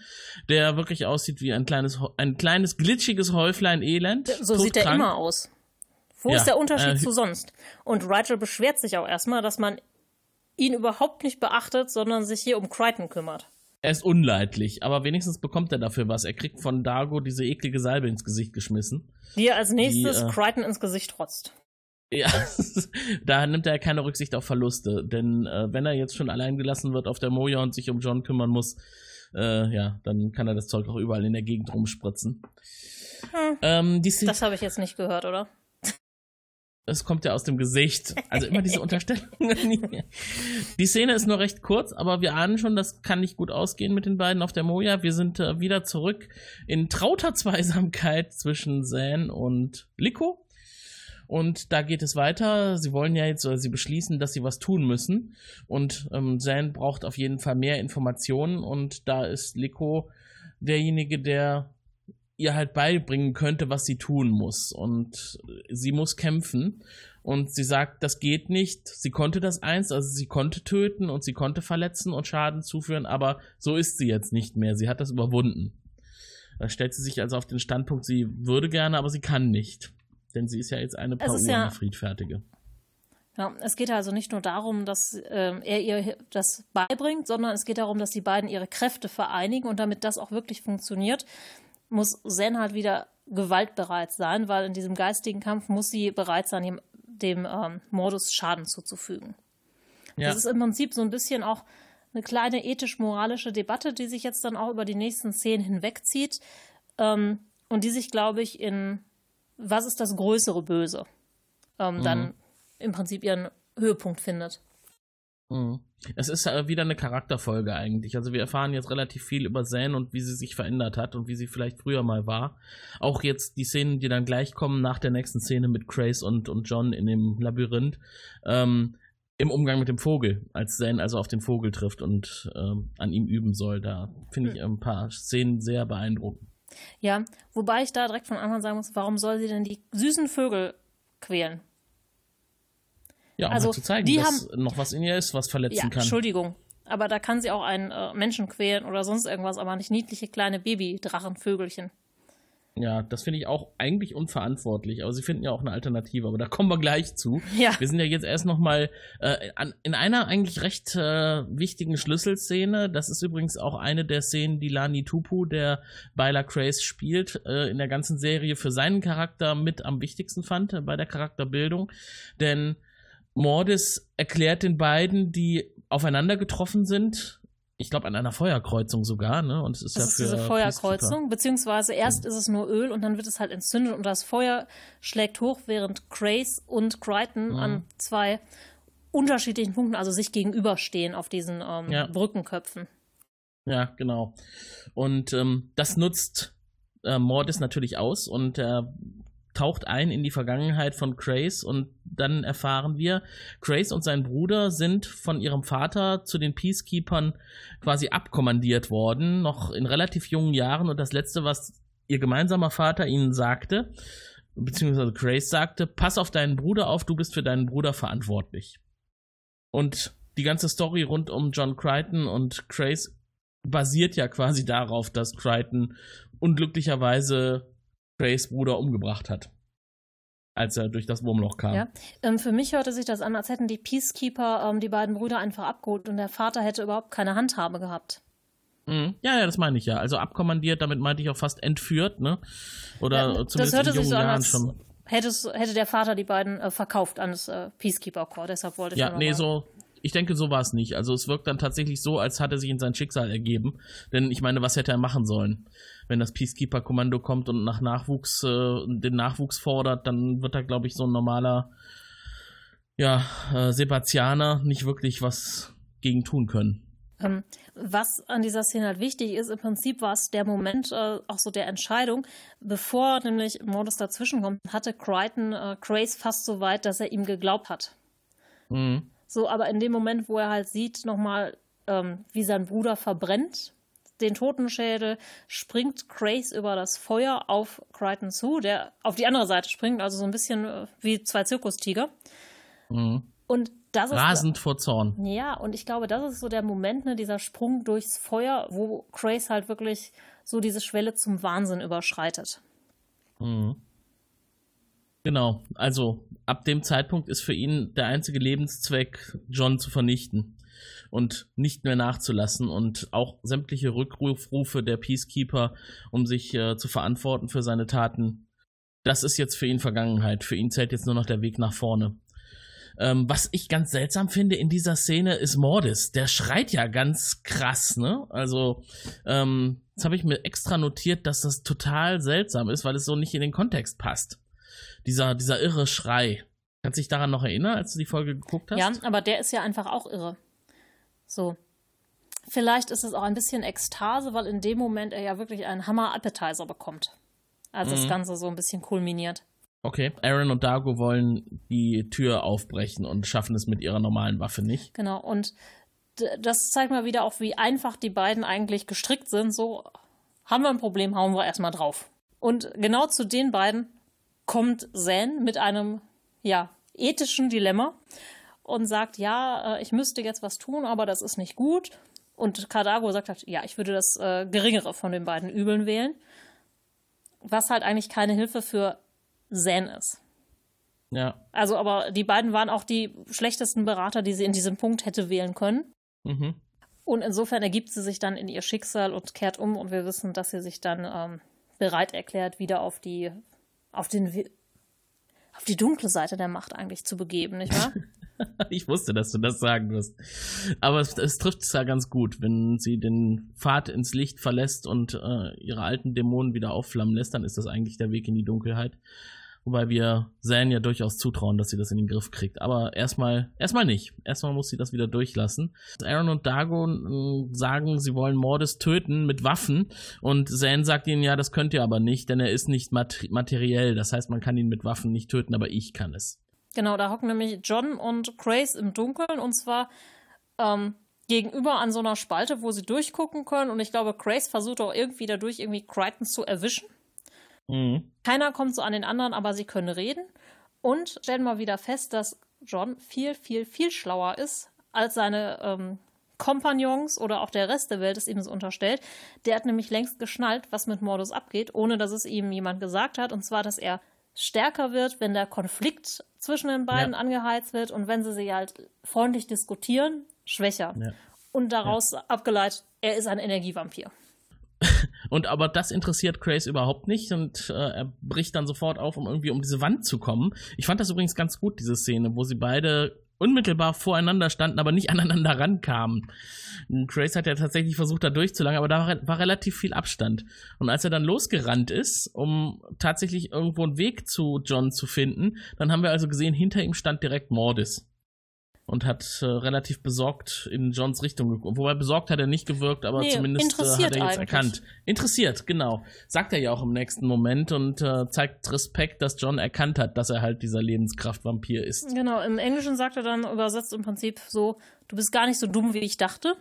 der wirklich aussieht wie ein kleines, ein kleines glitschiges Häuflein Elend. So sieht er immer aus. Wo ja, ist der Unterschied äh, zu sonst? Und Rigel beschwert sich auch erstmal, dass man ihn überhaupt nicht beachtet, sondern sich hier um Crichton kümmert. Er ist unleidlich, aber wenigstens bekommt er dafür was. Er kriegt von Dargo diese eklige Salbe ins Gesicht geschmissen. Die er als nächstes die, äh, Crichton ins Gesicht rotzt. Ja, da nimmt er keine Rücksicht auf Verluste. Denn äh, wenn er jetzt schon allein gelassen wird auf der Moja und sich um John kümmern muss, äh, ja, dann kann er das Zeug auch überall in der Gegend rumspritzen. Hm. Ähm, die das habe ich jetzt nicht gehört, oder? Es kommt ja aus dem Gesicht. Also immer diese Unterstellungen. Die Szene ist nur recht kurz, aber wir ahnen schon, das kann nicht gut ausgehen mit den beiden auf der Moja. Wir sind äh, wieder zurück in trauter Zweisamkeit zwischen Zan und Liko. Und da geht es weiter. Sie wollen ja jetzt, oder sie beschließen, dass sie was tun müssen. Und ähm, Zan braucht auf jeden Fall mehr Informationen. Und da ist Liko derjenige, der ihr halt beibringen könnte, was sie tun muss. Und sie muss kämpfen. Und sie sagt, das geht nicht. Sie konnte das einst, also sie konnte töten und sie konnte verletzen und Schaden zuführen, aber so ist sie jetzt nicht mehr. Sie hat das überwunden. Da stellt sie sich also auf den Standpunkt, sie würde gerne, aber sie kann nicht. Denn sie ist ja jetzt eine Paulina Friedfertige. Ja, es geht also nicht nur darum, dass äh, er ihr das beibringt, sondern es geht darum, dass die beiden ihre Kräfte vereinigen und damit das auch wirklich funktioniert, muss Zen halt wieder gewaltbereit sein, weil in diesem geistigen Kampf muss sie bereit sein, dem, dem ähm, Mordus Schaden zuzufügen. Ja. Das ist im Prinzip so ein bisschen auch eine kleine ethisch-moralische Debatte, die sich jetzt dann auch über die nächsten Szenen hinwegzieht ähm, und die sich, glaube ich, in was ist das größere Böse ähm, mhm. dann im Prinzip ihren Höhepunkt findet. Mhm. Es ist wieder eine Charakterfolge eigentlich. Also wir erfahren jetzt relativ viel über Zan und wie sie sich verändert hat und wie sie vielleicht früher mal war. Auch jetzt die Szenen, die dann gleich kommen, nach der nächsten Szene mit Grace und, und John in dem Labyrinth, ähm, im Umgang mit dem Vogel, als Zan also auf den Vogel trifft und ähm, an ihm üben soll. Da finde ich ein paar Szenen sehr beeindruckend. Ja, wobei ich da direkt von Anfang sagen muss, warum soll sie denn die süßen Vögel quälen? Ja, um also halt zu zeigen, die dass haben, noch was in ihr ist, was verletzen ja, kann. Entschuldigung, aber da kann sie auch einen äh, Menschen quälen oder sonst irgendwas, aber nicht niedliche kleine Baby-Drachenvögelchen. Ja, das finde ich auch eigentlich unverantwortlich, aber sie finden ja auch eine Alternative, aber da kommen wir gleich zu. Ja. Wir sind ja jetzt erst nochmal äh, in einer eigentlich recht äh, wichtigen Schlüsselszene. Das ist übrigens auch eine der Szenen, die Lani Tupo, der Beiler Craze spielt, äh, in der ganzen Serie für seinen Charakter mit am wichtigsten fand, äh, bei der Charakterbildung, denn Maldis erklärt den beiden, die aufeinander getroffen sind, ich glaube an einer Feuerkreuzung sogar, ne? Und es ist das ja ist für diese Feuerkreuzung, beziehungsweise erst ist es nur Öl und dann wird es halt entzündet und das Feuer schlägt hoch, während Grace und Crichton ja. an zwei unterschiedlichen Punkten, also sich gegenüberstehen auf diesen ähm, ja. Brückenköpfen. Ja, genau. Und ähm, das nutzt äh, Maldis natürlich aus und äh, taucht ein in die Vergangenheit von Grace und dann erfahren wir, Grace und sein Bruder sind von ihrem Vater zu den Peacekeepers quasi abkommandiert worden, noch in relativ jungen Jahren, und das Letzte, was ihr gemeinsamer Vater ihnen sagte, beziehungsweise Grace sagte, pass auf deinen Bruder auf, du bist für deinen Bruder verantwortlich. Und die ganze Story rund um John Crichton und Grace basiert ja quasi darauf, dass Crichton unglücklicherweise Grace Bruder umgebracht hat, als er durch das Wurmloch kam. Ja. Ähm, für mich hörte sich das an, als hätten die Peacekeeper ähm, die beiden Brüder einfach abgeholt und der Vater hätte überhaupt keine Handhabe gehabt. Mhm. Ja, ja, das meine ich ja. Also abkommandiert, damit meinte ich auch fast entführt, ne? Oder ja, zumindest in jungen Jahren schon. Hättest, hätte der Vater die beiden äh, verkauft an das äh, Peacekeeper Corps, deshalb wollte ich ja, nee, mal. so. Ich denke, so war es nicht. Also es wirkt dann tatsächlich so, als hat er sich in sein Schicksal ergeben. Denn ich meine, was hätte er machen sollen? Wenn das Peacekeeper-Kommando kommt und nach Nachwuchs, äh, den Nachwuchs fordert, dann wird da, glaube ich, so ein normaler ja, äh, Sebastianer nicht wirklich was gegen tun können. Ähm, was an dieser Szene halt wichtig ist, im Prinzip war es der Moment äh, auch so der Entscheidung, bevor nämlich Maldis dazwischen kommt, hatte Crichton äh, Grace fast so weit, dass er ihm geglaubt hat. Mhm. So, aber in dem Moment, wo er halt sieht, nochmal, ähm, wie sein Bruder verbrennt, den Totenschädel, springt Grace über das Feuer auf Crichton zu, der auf die andere Seite springt, also so ein bisschen äh, wie zwei Zirkustiger. Mhm. Und das rasend ist, vor Zorn. Ja, und ich glaube, das ist so der Moment, ne, dieser Sprung durchs Feuer, wo Grace halt wirklich so diese Schwelle zum Wahnsinn überschreitet. Mhm. Genau, also ab dem Zeitpunkt ist für ihn der einzige Lebenszweck, John zu vernichten und nicht mehr nachzulassen, und auch sämtliche Rückrufe der Peacekeeper, um sich äh, zu verantworten für seine Taten, das ist jetzt für ihn Vergangenheit. Für ihn zählt jetzt nur noch der Weg nach vorne. Ähm, was ich ganz seltsam finde in dieser Szene ist Maldis. Der schreit ja ganz krass, ne? Also, ähm, das habe ich mir extra notiert, dass das total seltsam ist, weil es so nicht in den Kontext passt. Dieser, dieser irre Schrei. Kannst du dich daran noch erinnern, als du die Folge geguckt hast? Ja, aber der ist ja einfach auch irre. So. Vielleicht ist es auch ein bisschen Ekstase, weil in dem Moment er ja wirklich einen Hammer-Appetizer bekommt. Also mhm. das Ganze so ein bisschen kulminiert. Okay, Aaron und Dargo wollen die Tür aufbrechen und schaffen es mit ihrer normalen Waffe nicht. Genau, und d- das zeigt mal wieder auch, wie einfach die beiden eigentlich gestrickt sind. So, haben wir ein Problem, hauen wir erstmal drauf. Und genau zu den beiden kommt Zane mit einem, ja, ethischen Dilemma und sagt, ja, ich müsste jetzt was tun, aber das ist nicht gut. Und Cardago sagt halt, ja, ich würde das äh, geringere von den beiden Übeln wählen, was halt eigentlich keine Hilfe für Zane ist. Ja. Also, aber die beiden waren auch die schlechtesten Berater, die sie in diesem Punkt hätte wählen können. Mhm. Und insofern ergibt sie sich dann in ihr Schicksal und kehrt um, und wir wissen, dass sie sich dann ähm, bereit erklärt, wieder auf die Auf, den, auf die dunkle Seite der Macht eigentlich zu begeben, nicht wahr? Ich wusste, dass du das sagen wirst. Aber es, es trifft es ja ganz gut. Wenn sie den Pfad ins Licht verlässt und äh, ihre alten Dämonen wieder aufflammen lässt, dann ist das eigentlich der Weg in die Dunkelheit. Wobei wir Zane ja durchaus zutrauen, dass sie das in den Griff kriegt. Aber erstmal erstmal nicht. Erstmal muss sie das wieder durchlassen. Aaron und Dargo sagen, sie wollen Maldis töten mit Waffen. Und Zane sagt ihnen, ja, das könnt ihr aber nicht, denn er ist nicht mat- materiell. Das heißt, man kann ihn mit Waffen nicht töten, aber ich kann es. Genau, da hocken nämlich John und Grace im Dunkeln. Und zwar ähm, gegenüber an so einer Spalte, wo sie durchgucken können. Und ich glaube, Grace versucht auch irgendwie dadurch irgendwie Crichton zu erwischen. Mhm. Keiner kommt so an den anderen, aber sie können reden, und stellen mal wieder fest, dass John viel, viel, viel schlauer ist als seine ähm, Kompagnons oder auch der Rest der Welt es ihm so unterstellt. Der hat nämlich längst geschnallt, was mit Maldis abgeht, ohne dass es ihm jemand gesagt hat, und zwar, dass er stärker wird, wenn der Konflikt zwischen den beiden ja. angeheizt wird, und wenn sie sich halt freundlich diskutieren, schwächer. Ja. Und daraus ja. abgeleitet, er ist ein Energievampir. Und aber das interessiert Grace überhaupt nicht, und äh, er bricht dann sofort auf, um irgendwie um diese Wand zu kommen. Ich fand das übrigens ganz gut, diese Szene, wo sie beide unmittelbar voreinander standen, aber nicht aneinander rankamen. Grace hat ja tatsächlich versucht, da durchzulangen, aber da war, war relativ viel Abstand. Und als er dann losgerannt ist, um tatsächlich irgendwo einen Weg zu John zu finden, dann haben wir also gesehen, hinter ihm stand direkt Maldis. und hat äh, relativ besorgt in Johns Richtung geguckt. Wobei besorgt hat er nicht gewirkt, aber nee, zumindest äh, hat er jetzt eigentlich erkannt. Interessiert, genau. Sagt er ja auch im nächsten Moment und äh, zeigt Respekt, dass John erkannt hat, dass er halt dieser Lebenskraftvampir ist. Genau, im Englischen sagt er dann, übersetzt im Prinzip so, du bist gar nicht so dumm, wie ich dachte.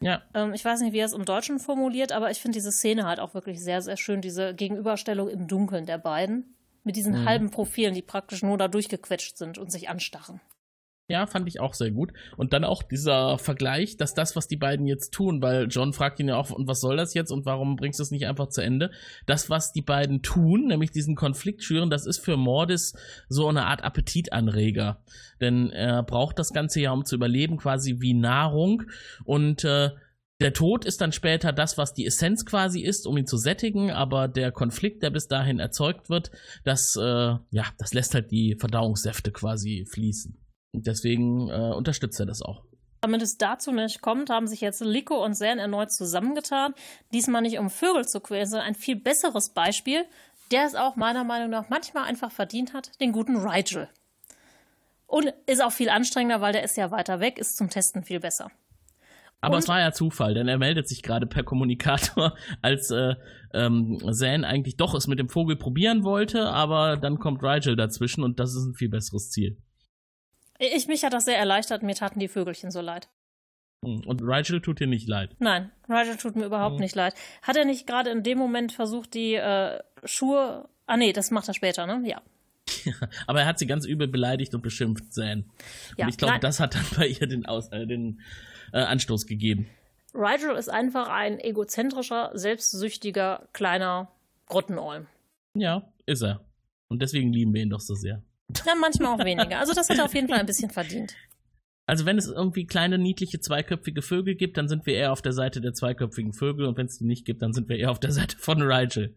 Ja. Ähm, ich weiß nicht, wie er es im Deutschen formuliert, aber ich finde diese Szene halt auch wirklich sehr, sehr schön, diese Gegenüberstellung im Dunkeln der beiden. Mit diesen hm. halben Profilen, die praktisch nur da durchgequetscht sind und sich anstachen. Ja, fand ich auch sehr gut. Und dann auch dieser Vergleich, dass das, was die beiden jetzt tun, weil John fragt ihn ja auch, und was soll das jetzt und warum bringst du es nicht einfach zu Ende? Das, was die beiden tun, nämlich diesen Konflikt schüren, das ist für Maldis so eine Art Appetitanreger. Denn er braucht das Ganze ja, um zu überleben, quasi wie Nahrung. Und äh, der Tod ist dann später das, was die Essenz quasi ist, um ihn zu sättigen, aber der Konflikt, der bis dahin erzeugt wird, das, äh, ja, das lässt halt die Verdauungssäfte quasi fließen. Und deswegen äh, unterstützt er das auch. Damit es dazu nicht kommt, haben sich jetzt Lico und Zan erneut zusammengetan. Diesmal nicht, um Vögel zu quälen, sondern ein viel besseres Beispiel, der es auch meiner Meinung nach manchmal einfach verdient hat, den guten Rigel. Und ist auch viel anstrengender, weil der ist ja weiter weg, ist zum Testen viel besser. Aber und? Es war ja Zufall, denn er meldet sich gerade per Kommunikator, als äh, ähm, Zan eigentlich doch es mit dem Vogel probieren wollte, aber dann kommt Rigel dazwischen und das ist ein viel besseres Ziel. Ich, mich hat das sehr erleichtert, mir taten die Vögelchen so leid. Und Rigel tut dir nicht leid? Nein, Rigel tut mir überhaupt mhm. nicht leid. Hat er nicht gerade in dem Moment versucht, die äh, Schuhe... Ah nee, das macht er später, ne? Ja. Aber er hat sie ganz übel beleidigt und beschimpft, Zan. Ja, und ich glaube, das hat dann bei ihr den, Aus, äh, den äh, Anstoß gegeben. Rigel ist einfach ein egozentrischer, selbstsüchtiger, kleiner Grottenolm. Ja, ist er. Und deswegen lieben wir ihn doch so sehr. Ja, manchmal auch weniger. Also das hat er auf jeden Fall ein bisschen verdient. Also wenn es irgendwie kleine, niedliche, zweiköpfige Vögel gibt, dann sind wir eher auf der Seite der zweiköpfigen Vögel. Und wenn es die nicht gibt, dann sind wir eher auf der Seite von Rigel,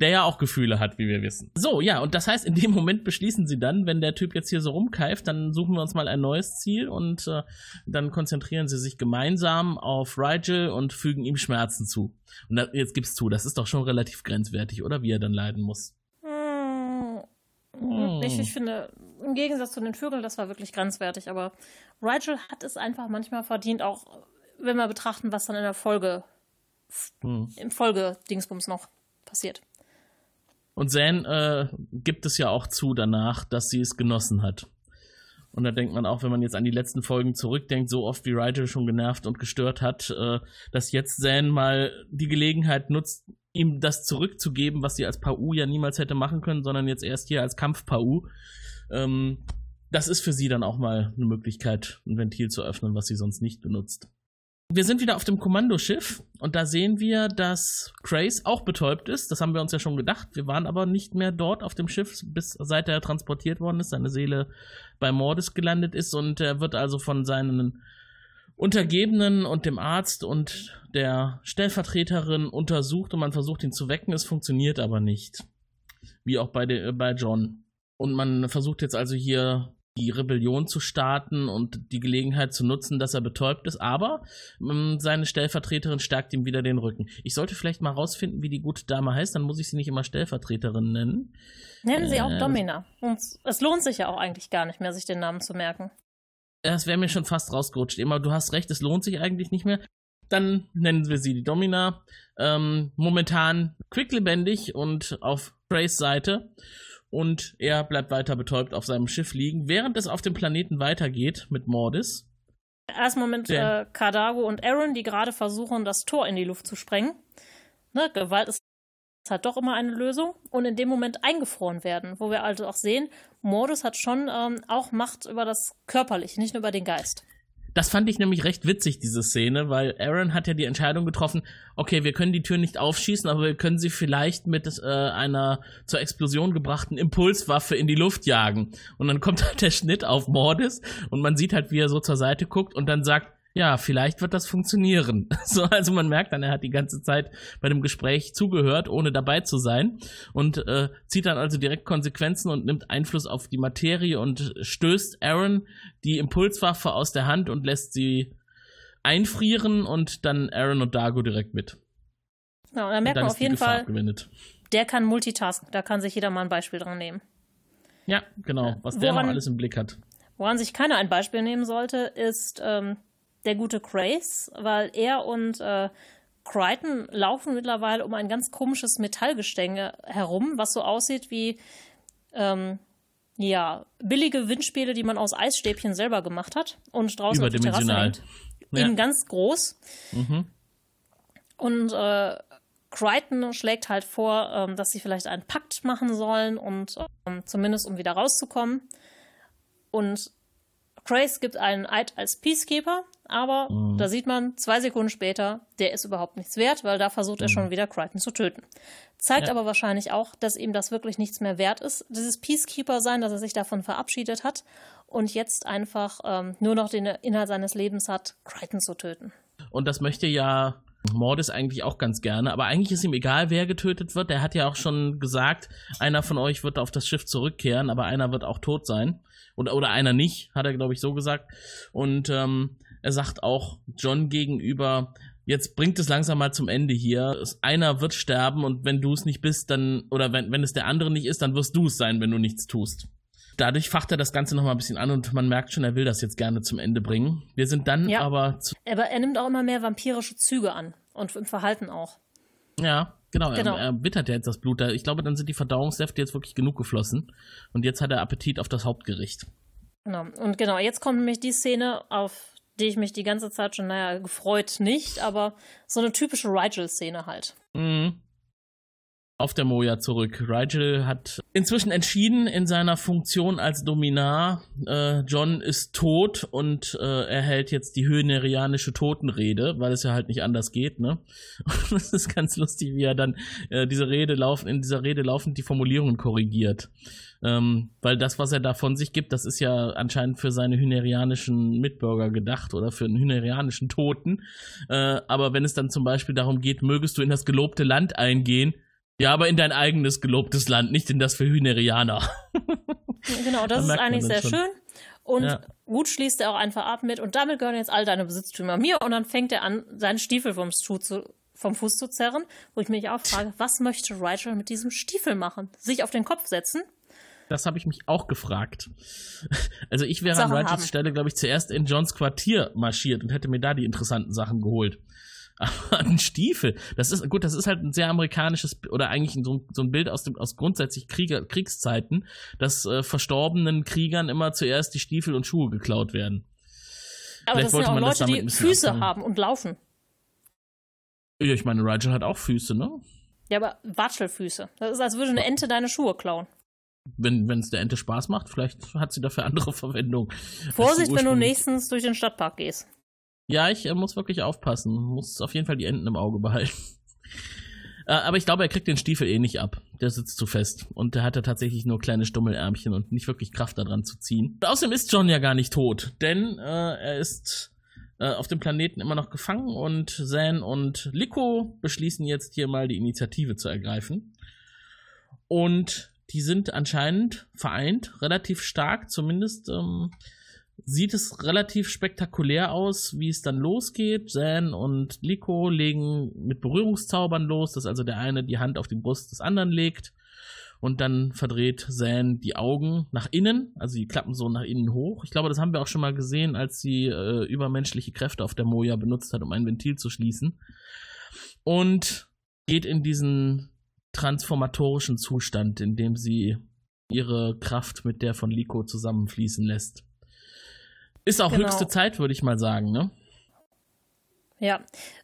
der ja auch Gefühle hat, wie wir wissen. So, ja, und das heißt, in dem Moment beschließen sie dann, wenn der Typ jetzt hier so rumkeift, dann suchen wir uns mal ein neues Ziel und äh, dann konzentrieren sie sich gemeinsam auf Rigel und fügen ihm Schmerzen zu. Und da, jetzt gibt's zu, das ist doch schon relativ grenzwertig, oder? Wie er dann leiden muss. Ich, ich finde, im Gegensatz zu den Vögeln, das war wirklich grenzwertig, aber Rigel hat es einfach manchmal verdient, auch wenn wir betrachten, was dann in der Folge, hm. im Folgedingsbums noch passiert. Und Zan äh, gibt es ja auch zu danach, dass sie es genossen hat. Und da denkt man auch, wenn man jetzt an die letzten Folgen zurückdenkt, so oft wie Rigel schon genervt und gestört hat, äh, dass jetzt Zan mal die Gelegenheit nutzt, ihm das zurückzugeben, was sie als Pau ja niemals hätte machen können, sondern jetzt erst hier als Kampf-Pau. Ähm, das ist für sie dann auch mal eine Möglichkeit, ein Ventil zu öffnen, was sie sonst nicht benutzt. Wir sind wieder auf dem Kommandoschiff und da sehen wir, dass Grace auch betäubt ist. Das haben wir uns ja schon gedacht. Wir waren aber nicht mehr dort auf dem Schiff, bis seit er transportiert worden ist, seine Seele bei Maldis gelandet ist und er wird also von seinen Untergebenen und dem Arzt und der Stellvertreterin untersucht und man versucht ihn zu wecken, es funktioniert aber nicht. Wie auch bei, de, bei John. Und man versucht jetzt also hier die Rebellion zu starten und die Gelegenheit zu nutzen, dass er betäubt ist, aber ähm, seine Stellvertreterin stärkt ihm wieder den Rücken. Ich sollte vielleicht mal rausfinden, wie die gute Dame heißt, dann muss ich sie nicht immer Stellvertreterin nennen. Nennen Sie äh, auch Domina. Und es lohnt sich ja auch eigentlich gar nicht mehr, sich den Namen zu merken. Das wäre mir schon fast rausgerutscht. Immer, du hast recht, es lohnt sich eigentlich nicht mehr. Dann nennen wir sie die Domina. Ähm, momentan quicklebendig und auf Grace Seite. Und er bleibt weiter betäubt auf seinem Schiff liegen, während es auf dem Planeten weitergeht mit Maldis. Erst Moment äh, Cardago und Aaron, die gerade versuchen, das Tor in die Luft zu sprengen. Ne, Gewalt ist halt doch immer eine Lösung. Und in dem Moment eingefroren werden, wo wir also auch sehen, Maldis hat schon ähm, auch Macht über das Körperliche, nicht nur über den Geist. Das fand ich nämlich recht witzig, diese Szene, weil Aaron hat ja die Entscheidung getroffen, okay, wir können die Tür nicht aufschießen, aber wir können sie vielleicht mit äh, einer zur Explosion gebrachten Impulswaffe in die Luft jagen. Und dann kommt halt der Schnitt auf Maldis und man sieht halt, wie er so zur Seite guckt und dann sagt, ja, vielleicht wird das funktionieren. So, also man merkt dann, er hat die ganze Zeit bei dem Gespräch zugehört, ohne dabei zu sein und äh, zieht dann also direkt Konsequenzen und nimmt Einfluss auf die Materie und stößt Aaron die Impulswaffe aus der Hand und lässt sie einfrieren und dann Aaron und Dago direkt mit. Ja, und dann merkt und dann man auf jeden Fall, abgewendet. Der kann multitasken, da kann sich jeder mal ein Beispiel dran nehmen. Ja, genau, was Woran, der noch alles im Blick hat. Woran sich keiner ein Beispiel nehmen sollte, ist ähm, der gute Grace, weil er und äh, Crichton laufen mittlerweile um ein ganz komisches Metallgestänge herum, was so aussieht wie ähm, ja, billige Windspiele, die man aus Eisstäbchen selber gemacht hat und draußen auf der Terrasse hängt. Ja. Eben ganz groß. Mhm. Und äh, Crichton schlägt halt vor, ähm, dass sie vielleicht einen Pakt machen sollen und ähm, zumindest um wieder rauszukommen. Und Grace gibt einen Eid als Peacekeeper, aber mhm. da sieht man zwei Sekunden später, der ist überhaupt nichts wert, weil da versucht mhm. er schon wieder Crichton zu töten. Zeigt ja. aber wahrscheinlich auch, dass ihm das wirklich nichts mehr wert ist, dieses Peacekeeper-Sein, dass er sich davon verabschiedet hat und jetzt einfach ähm, nur noch den Inhalt seines Lebens hat, Crichton zu töten. Und das möchte ja Maldis eigentlich auch ganz gerne, aber eigentlich ist ihm egal, wer getötet wird. Er hat ja auch schon gesagt, einer von euch wird auf das Schiff zurückkehren, aber einer wird auch tot sein. Oder, oder einer nicht, hat er, glaube ich, so gesagt. Und ähm, er sagt auch John gegenüber, jetzt bringt es langsam mal zum Ende hier. Einer wird sterben und wenn du es nicht bist, dann, oder wenn, wenn es der andere nicht ist, dann wirst du es sein, wenn du nichts tust. Dadurch facht er das Ganze nochmal ein bisschen an und man merkt schon, er will das jetzt gerne zum Ende bringen. Wir sind dann ja, aber... Zu- aber er nimmt auch immer mehr vampirische Züge an und im Verhalten auch. Ja, genau. genau. Er, er wittert ja jetzt das Blut. Ich glaube, dann sind die Verdauungssäfte jetzt wirklich genug geflossen. Und jetzt hat er Appetit auf das Hauptgericht. Genau. Und genau, jetzt kommt nämlich die Szene, auf die ich mich die ganze Zeit schon, naja, gefreut nicht, aber so eine typische Rigel-Szene halt. Mhm. Auf der Moja zurück. Rigel hat inzwischen entschieden in seiner Funktion als Dominar, äh, John ist tot und äh, er hält jetzt die höhnerianische Totenrede, weil es ja halt nicht anders geht, ne? Und es ist ganz lustig, wie er dann äh, diese Rede laufen, in dieser Rede laufend die Formulierungen korrigiert. Ähm, weil das, was er da von sich gibt, das ist ja anscheinend für seine hünerianischen Mitbürger gedacht oder für einen hünerianischen Toten. Äh, aber wenn es dann zum Beispiel darum geht, mögest du in das gelobte Land eingehen, ja, aber in dein eigenes gelobtes Land, nicht in das für Hünerianer. Genau, das da ist eigentlich sehr schon. schön. Und ja. gut schließt er auch einfach ab mit, und damit gehören jetzt all deine Besitztümer mir. Und dann fängt er an, seinen Stiefel vom, Schuh zu, vom Fuß zu zerren, wo ich mich auch frage, was möchte Rigel mit diesem Stiefel machen? Sich auf den Kopf setzen? Das habe ich mich auch gefragt. Also ich wäre Sachen an Rigels haben. Stelle, glaube ich, zuerst in Johns Quartier marschiert und hätte mir da die interessanten Sachen geholt. Aber ein Stiefel, das ist, gut, das ist halt ein sehr amerikanisches, oder eigentlich so ein, so ein Bild aus dem, aus grundsätzlich Krieger, Kriegszeiten, dass äh, verstorbenen Kriegern immer zuerst die Stiefel und Schuhe geklaut werden. Aber vielleicht das sind auch Leute, die Füße abfangen. haben und laufen. Ja, ich meine, Rigel hat auch Füße, ne? Ja, aber Watschelfüße. Das ist, als würde eine Ente deine Schuhe klauen. Wenn es der Ente Spaß macht, vielleicht hat sie dafür andere Verwendung. Vorsicht, wenn du nächstens durch den Stadtpark gehst. Ja, ich äh, muss wirklich aufpassen. Muss auf jeden Fall die Enten im Auge behalten. äh, aber ich glaube, er kriegt den Stiefel eh nicht ab. Der sitzt zu fest. Und der hat ja tatsächlich nur kleine Stummelärmchen und nicht wirklich Kraft daran zu ziehen. Und außerdem ist John ja gar nicht tot. Denn äh, er ist äh, auf dem Planeten immer noch gefangen. Und Zan und Liko beschließen jetzt hier mal die Initiative zu ergreifen. Und die sind anscheinend vereint. Relativ stark, zumindest... Ähm, sieht es relativ spektakulär aus, wie es dann losgeht. Zan und Liko legen mit Berührungszaubern los, dass also der eine die Hand auf die Brust des anderen legt und dann verdreht Zan die Augen nach innen, also die klappen so nach innen hoch. Ich glaube, das haben wir auch schon mal gesehen, als sie äh, übermenschliche Kräfte auf der Moja benutzt hat, um ein Ventil zu schließen. Und geht in diesen transformatorischen Zustand, in dem sie ihre Kraft mit der von Liko zusammenfließen lässt. Ist auch genau. höchste Zeit, würde ich mal sagen, ne? Ja,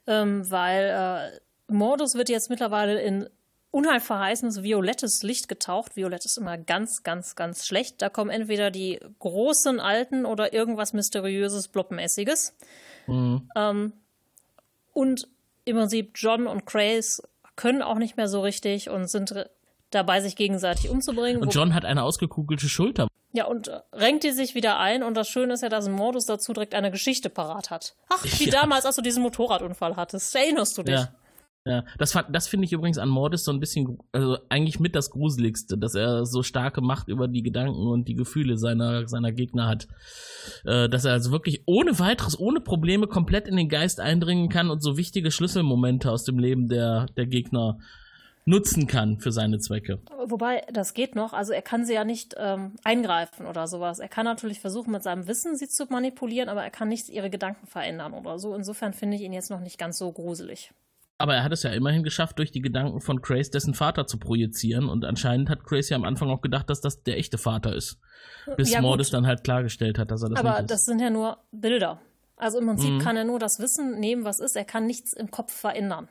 ähm, weil äh, Maldis wird jetzt mittlerweile in unheilverheißendes violettes Licht getaucht. Violett ist immer ganz, ganz, ganz schlecht. Da kommen entweder die großen Alten oder irgendwas Mysteriöses, Bloppenässiges. Mhm. Ähm, und im Prinzip John und Grace können auch nicht mehr so richtig und sind re- dabei, sich gegenseitig umzubringen. Und John hat eine ausgekugelte Schulter. Ja, und renkt die sich wieder ein. Und das Schöne ist ja, dass Maldis dazu direkt eine Geschichte parat hat. Ach, wie ja. damals, als du diesen Motorradunfall hattest. Erinnerst du dich? Ja, ja. das, das finde ich übrigens an Maldis so ein bisschen, also eigentlich mit das Gruseligste, dass er so starke Macht über die Gedanken und die Gefühle seiner, seiner Gegner hat. Äh, dass er also wirklich ohne weiteres, ohne Probleme komplett in den Geist eindringen kann und so wichtige Schlüsselmomente aus dem Leben der, der Gegner nutzen kann für seine Zwecke. Wobei, das geht noch. Also er kann sie ja nicht ähm, eingreifen oder sowas. Er kann natürlich versuchen, mit seinem Wissen sie zu manipulieren, aber er kann nicht ihre Gedanken verändern oder so. Insofern finde ich ihn jetzt noch nicht ganz so gruselig. Aber er hat es ja immerhin geschafft, durch die Gedanken von Grace dessen Vater zu projizieren. Und anscheinend hat Grace ja am Anfang auch gedacht, dass das der echte Vater ist. Bis ja, Maldis dann halt klargestellt hat, dass er das aber nicht ist. Aber das sind ja nur Bilder. Also im Prinzip mhm. kann er nur das Wissen nehmen, was ist. Er kann nichts im Kopf verändern.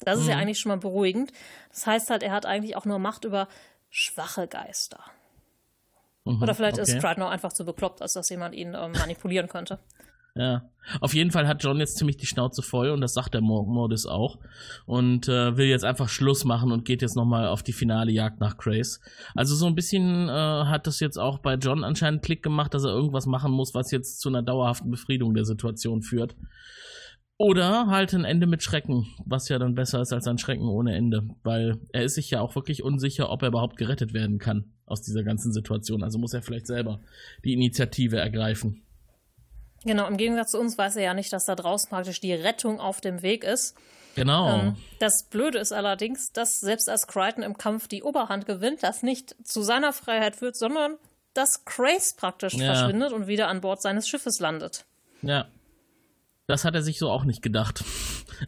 Das ist mhm. ja eigentlich schon mal beruhigend. Das heißt halt, er hat eigentlich auch nur Macht über schwache Geister. Mhm, Oder vielleicht okay. ist Crichton einfach zu bekloppt, als dass jemand ihn ähm, manipulieren könnte. Ja, auf jeden Fall hat John jetzt ziemlich die Schnauze voll und das sagt der Maldis auch und äh, will jetzt einfach Schluss machen und geht jetzt nochmal auf die finale Jagd nach Grace. Also so ein bisschen äh, hat das jetzt auch bei John anscheinend Klick gemacht, dass er irgendwas machen muss, was jetzt zu einer dauerhaften Befriedung der Situation führt. Oder halt ein Ende mit Schrecken, was ja dann besser ist als ein Schrecken ohne Ende, weil er ist sich ja auch wirklich unsicher, ob er überhaupt gerettet werden kann aus dieser ganzen Situation. Also muss er vielleicht selber die Initiative ergreifen. Genau, im Gegensatz zu uns weiß er ja nicht, dass da draußen praktisch die Rettung auf dem Weg ist. Genau. Ähm, das Blöde ist allerdings, dass selbst als Crichton im Kampf die Oberhand gewinnt, das nicht zu seiner Freiheit führt, sondern dass Grace praktisch ja. verschwindet und wieder an Bord seines Schiffes landet. Ja. Das hat er sich so auch nicht gedacht.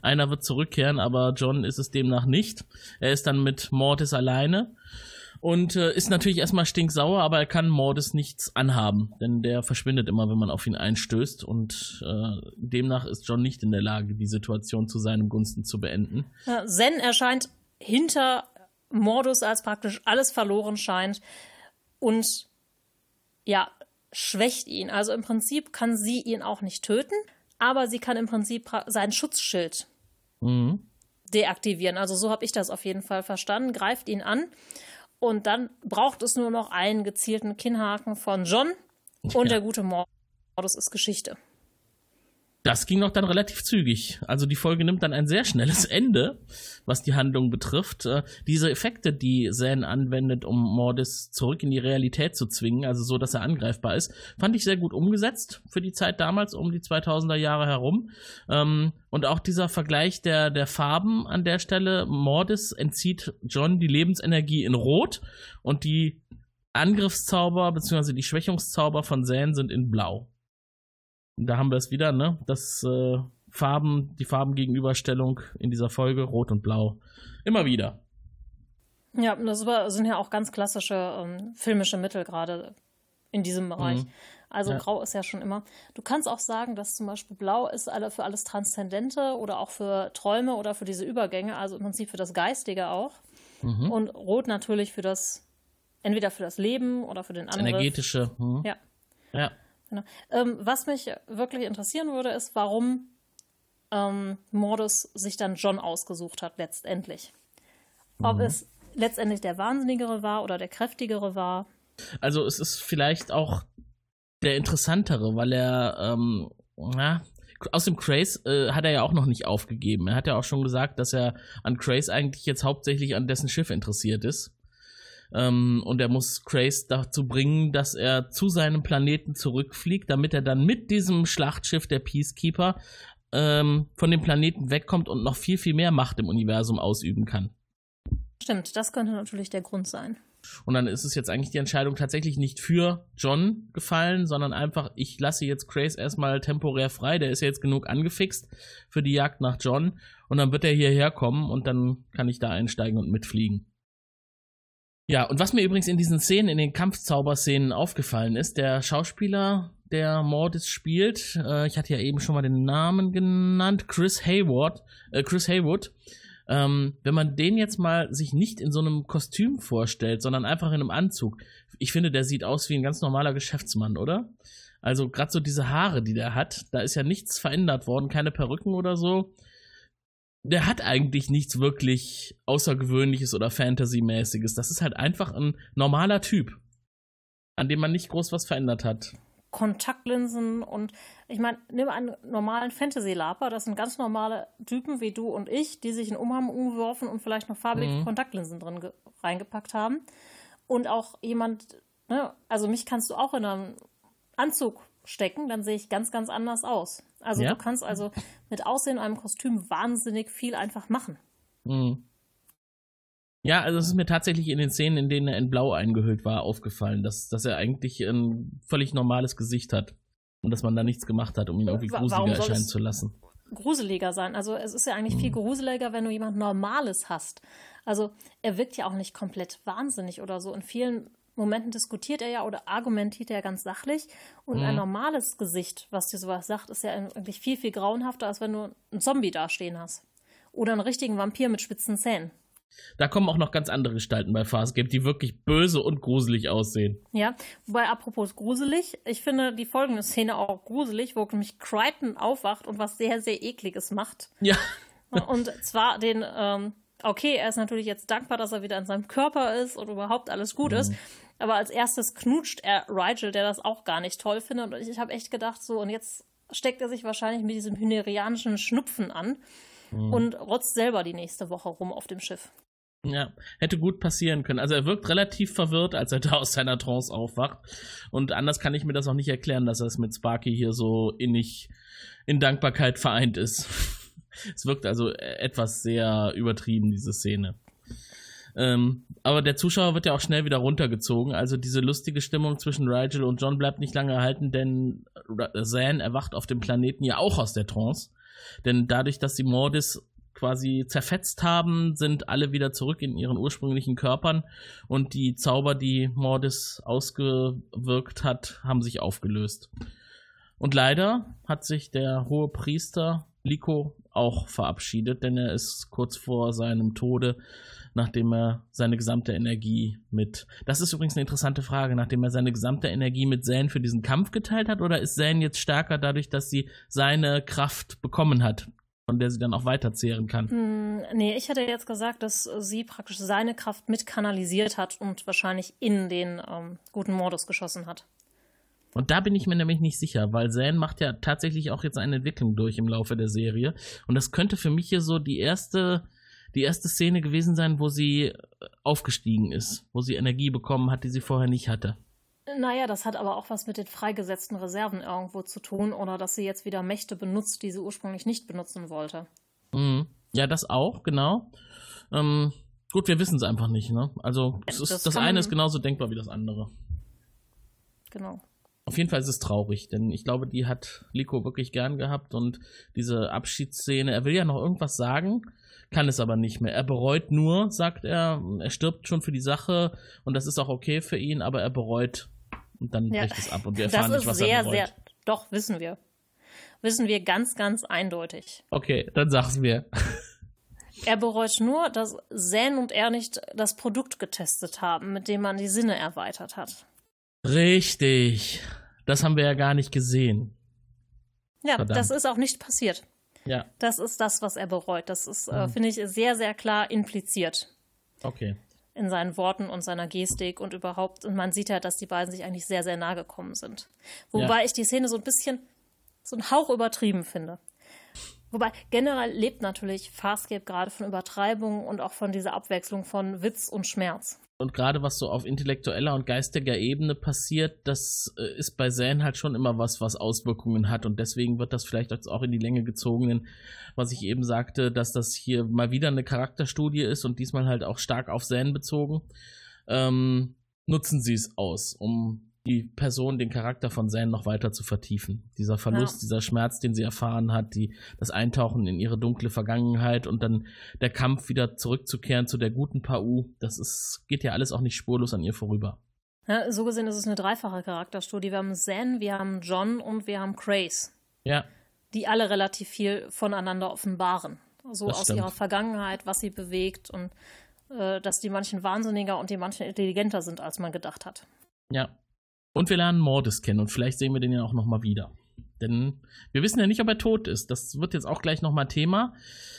Einer wird zurückkehren, aber John ist es demnach nicht. Er ist dann mit Maldis alleine und äh, ist natürlich erstmal stinksauer, aber er kann Maldis nichts anhaben, denn der verschwindet immer, wenn man auf ihn einstößt und äh, demnach ist John nicht in der Lage, die Situation zu seinem Gunsten zu beenden. Ja, Zen erscheint hinter Maldis, als praktisch alles verloren scheint und ja, schwächt ihn. Also im Prinzip kann sie ihn auch nicht töten. Aber sie kann im Prinzip sein Schutzschild mhm. deaktivieren. Also so habe ich das auf jeden Fall verstanden. Greift ihn an und dann braucht es nur noch einen gezielten Kinnhaken von John und ja. der gute Maldis ist Geschichte. Das ging noch dann relativ zügig. Also die Folge nimmt dann ein sehr schnelles Ende, was die Handlung betrifft. Äh, diese Effekte, die Zan anwendet, um Maldis zurück in die Realität zu zwingen, also so, dass er angreifbar ist, fand ich sehr gut umgesetzt für die Zeit damals, um die zweitausender Jahre herum. Ähm, und auch dieser Vergleich der, der Farben an der Stelle. Maldis entzieht John die Lebensenergie in Rot und die Angriffszauber bzw. die Schwächungszauber von Zan sind in Blau. Da haben wir es wieder, ne? Das äh, Farben, die Farbengegenüberstellung in dieser Folge, Rot und Blau. Immer wieder. Ja, das sind ja auch ganz klassische ähm, filmische Mittel, gerade in diesem Bereich. Mhm. Also ja. Grau ist ja schon immer. Du kannst auch sagen, dass zum Beispiel Blau ist alle für alles Transzendente oder auch für Träume oder für diese Übergänge, also im Prinzip für das Geistige auch. Mhm. Und Rot natürlich für das, entweder für das Leben oder für den Angriff. Das Energetische. Mhm. Ja. Ja. Genau. Ähm, was mich wirklich interessieren würde, ist, warum ähm, Maldis sich dann John ausgesucht hat letztendlich. Ob mhm. es letztendlich der Wahnsinnigere war oder der Kräftigere war. Also es ist vielleicht auch der Interessantere, weil er ähm, na, aus dem Grace äh, hat er ja auch noch nicht aufgegeben. Er hat ja auch schon gesagt, dass er an Grace eigentlich jetzt hauptsächlich an dessen Schiff interessiert ist. Um, und er muss Grace dazu bringen, dass er zu seinem Planeten zurückfliegt, damit er dann mit diesem Schlachtschiff der Peacekeeper ähm, von dem Planeten wegkommt und noch viel, viel mehr Macht im Universum ausüben kann. Stimmt, das könnte natürlich der Grund sein. Und dann ist es jetzt eigentlich die Entscheidung tatsächlich nicht für John gefallen, sondern einfach, ich lasse jetzt Grace erstmal temporär frei, der ist ja jetzt genug angefixt für die Jagd nach John und dann wird er hierher kommen und dann kann ich da einsteigen und mitfliegen. Ja, und was mir übrigens in diesen Szenen, in den Kampfzauberszenen aufgefallen ist, der Schauspieler, der Maldis spielt, äh, ich hatte ja eben schon mal den Namen genannt, Chris Haywood, äh, Chris Haywood. Ähm, wenn man den jetzt mal sich nicht in so einem Kostüm vorstellt, sondern einfach in einem Anzug, ich finde, der sieht aus wie ein ganz normaler Geschäftsmann, oder? Also gerade so diese Haare, die der hat, da ist ja nichts verändert worden, keine Perücken oder so. Der hat eigentlich nichts wirklich Außergewöhnliches oder Fantasy-mäßiges. Das ist halt einfach ein normaler Typ, an dem man nicht groß was verändert hat. Kontaktlinsen und ich meine, nimm einen normalen Fantasy-Laper, das sind ganz normale Typen wie du und ich, die sich einen Umhang umgeworfen und vielleicht noch farbige mhm. Kontaktlinsen drin ge- reingepackt haben. Und auch jemand, ne, also mich kannst du auch in einem Anzug stecken, dann sehe ich ganz, ganz anders aus. Also ja. Du kannst also mit Aussehen und einem Kostüm wahnsinnig viel einfach machen. Mhm. Ja, also es ist mir tatsächlich in den Szenen, in denen er in Blau eingehüllt war, aufgefallen, dass, dass er eigentlich ein völlig normales Gesicht hat und dass man da nichts gemacht hat, um ihn irgendwie gruseliger erscheinen zu lassen. Gruseliger sein. Also es ist ja eigentlich viel gruseliger, wenn du jemand Normales hast. Also er wirkt ja auch nicht komplett wahnsinnig oder so. In vielen Momenten diskutiert er ja oder argumentiert er ganz sachlich. Und mhm. ein normales Gesicht, was dir sowas sagt, ist ja eigentlich viel, viel grauenhafter, als wenn du einen Zombie dastehen hast. Oder einen richtigen Vampir mit spitzen Zähnen. Da kommen auch noch ganz andere Gestalten bei Farscape, die wirklich böse und gruselig aussehen. Ja, wobei, apropos gruselig, ich finde die folgende Szene auch gruselig, wo nämlich Crichton aufwacht und was sehr, sehr Ekliges macht. Ja. Und zwar den, ähm, okay, er ist natürlich jetzt dankbar, dass er wieder in seinem Körper ist und überhaupt alles gut mhm. ist, aber als erstes knutscht er Rigel, der das auch gar nicht toll findet, und ich, ich habe echt gedacht so, und jetzt steckt er sich wahrscheinlich mit diesem hynerianischen Schnupfen an mhm. und rotzt selber die nächste Woche rum auf dem Schiff. Ja, hätte gut passieren können. Also er wirkt relativ verwirrt, als er da aus seiner Trance aufwacht. Und anders kann ich mir das auch nicht erklären, dass er es mit Sparky hier so innig in Dankbarkeit vereint ist. Es wirkt also etwas sehr übertrieben, diese Szene. Ähm, aber der Zuschauer wird ja auch schnell wieder runtergezogen. Also diese lustige Stimmung zwischen Rigel und John bleibt nicht lange erhalten, denn Zan erwacht auf dem Planeten ja auch aus der Trance. Denn dadurch, dass die Maldis quasi zerfetzt haben, sind alle wieder zurück in ihren ursprünglichen Körpern, und die Zauber, die Maldis ausgewirkt hat, haben sich aufgelöst. Und leider hat sich der hohe Priester Liko auch verabschiedet, denn er ist kurz vor seinem Tode, nachdem er seine gesamte Energie mit... Das ist übrigens eine interessante Frage, nachdem er seine gesamte Energie mit Zan für diesen Kampf geteilt hat, oder ist Zan jetzt stärker dadurch, dass sie seine Kraft bekommen hat, von der sie dann auch weiterzehren kann? Hm, nee, ich hätte jetzt gesagt, dass sie praktisch seine Kraft mit kanalisiert hat und wahrscheinlich in den ähm, guten Mordus geschossen hat. Und da bin ich mir nämlich nicht sicher, weil Zan macht ja tatsächlich auch jetzt eine Entwicklung durch im Laufe der Serie. Und das könnte für mich hier so die erste, die erste Szene gewesen sein, wo sie aufgestiegen ist, wo sie Energie bekommen hat, die sie vorher nicht hatte. Naja, das hat aber auch was mit den freigesetzten Reserven irgendwo zu tun, oder dass sie jetzt wieder Mächte benutzt, die sie ursprünglich nicht benutzen wollte. Mhm. Ja, das auch, genau. Ähm, gut, wir wissen es einfach nicht, ne? Also das, das, ist, das eine ist genauso denkbar wie das andere. Genau. Auf jeden Fall ist es traurig, denn ich glaube, die hat Liko wirklich gern gehabt, und diese Abschiedsszene, er will ja noch irgendwas sagen, kann es aber nicht mehr. Er bereut nur, sagt er, er stirbt schon für die Sache, und das ist auch okay für ihn, aber er bereut. Und dann ja, bricht es ab und wir erfahren nicht, was sehr, er bereut. Sehr, doch, wissen wir. Wissen wir ganz, ganz eindeutig. Okay, dann sag's mir. Er bereut nur, dass Zan und er nicht das Produkt getestet haben, mit dem man die Sinne erweitert hat. Richtig. Das haben wir ja gar nicht gesehen. Ja, verdammt. Das ist auch nicht passiert. Ja. Das ist das, was er bereut. Das ist, ah. äh, finde ich, sehr, sehr klar impliziert. Okay. In seinen Worten und seiner Gestik und überhaupt. Und man sieht ja, dass die beiden sich eigentlich sehr, sehr nahe gekommen sind. Wobei ja. ich die Szene so ein bisschen, so einen Hauch übertrieben finde. Wobei generell lebt natürlich Farscape gerade von Übertreibungen und auch von dieser Abwechslung von Witz und Schmerz. Und gerade was so auf intellektueller und geistiger Ebene passiert, das ist bei Zan halt schon immer was, was Auswirkungen hat. Und deswegen wird das vielleicht auch in die Länge gezogen, was ich eben sagte, dass das hier mal wieder eine Charakterstudie ist und diesmal halt auch stark auf Zan bezogen. Ähm, nutzen sie es aus, um die Person, den Charakter von Zan noch weiter zu vertiefen. Dieser Verlust, ja. dieser Schmerz, den sie erfahren hat, die, das Eintauchen in ihre dunkle Vergangenheit und dann der Kampf, wieder zurückzukehren zu der guten Pau, das ist, geht ja alles auch nicht spurlos an ihr vorüber. Ja, so gesehen ist es eine dreifache Charakterstudie. Wir haben Zan, wir haben John und wir haben Grace. Ja. Die alle relativ viel voneinander offenbaren. So das aus stimmt. ihrer Vergangenheit, was sie bewegt, und äh, dass die manchen wahnsinniger und die manchen intelligenter sind, als man gedacht hat. Ja. Und wir lernen Maldis kennen, und vielleicht sehen wir den ja auch nochmal wieder. Denn wir wissen ja nicht, ob er tot ist. Das wird jetzt auch gleich nochmal Thema.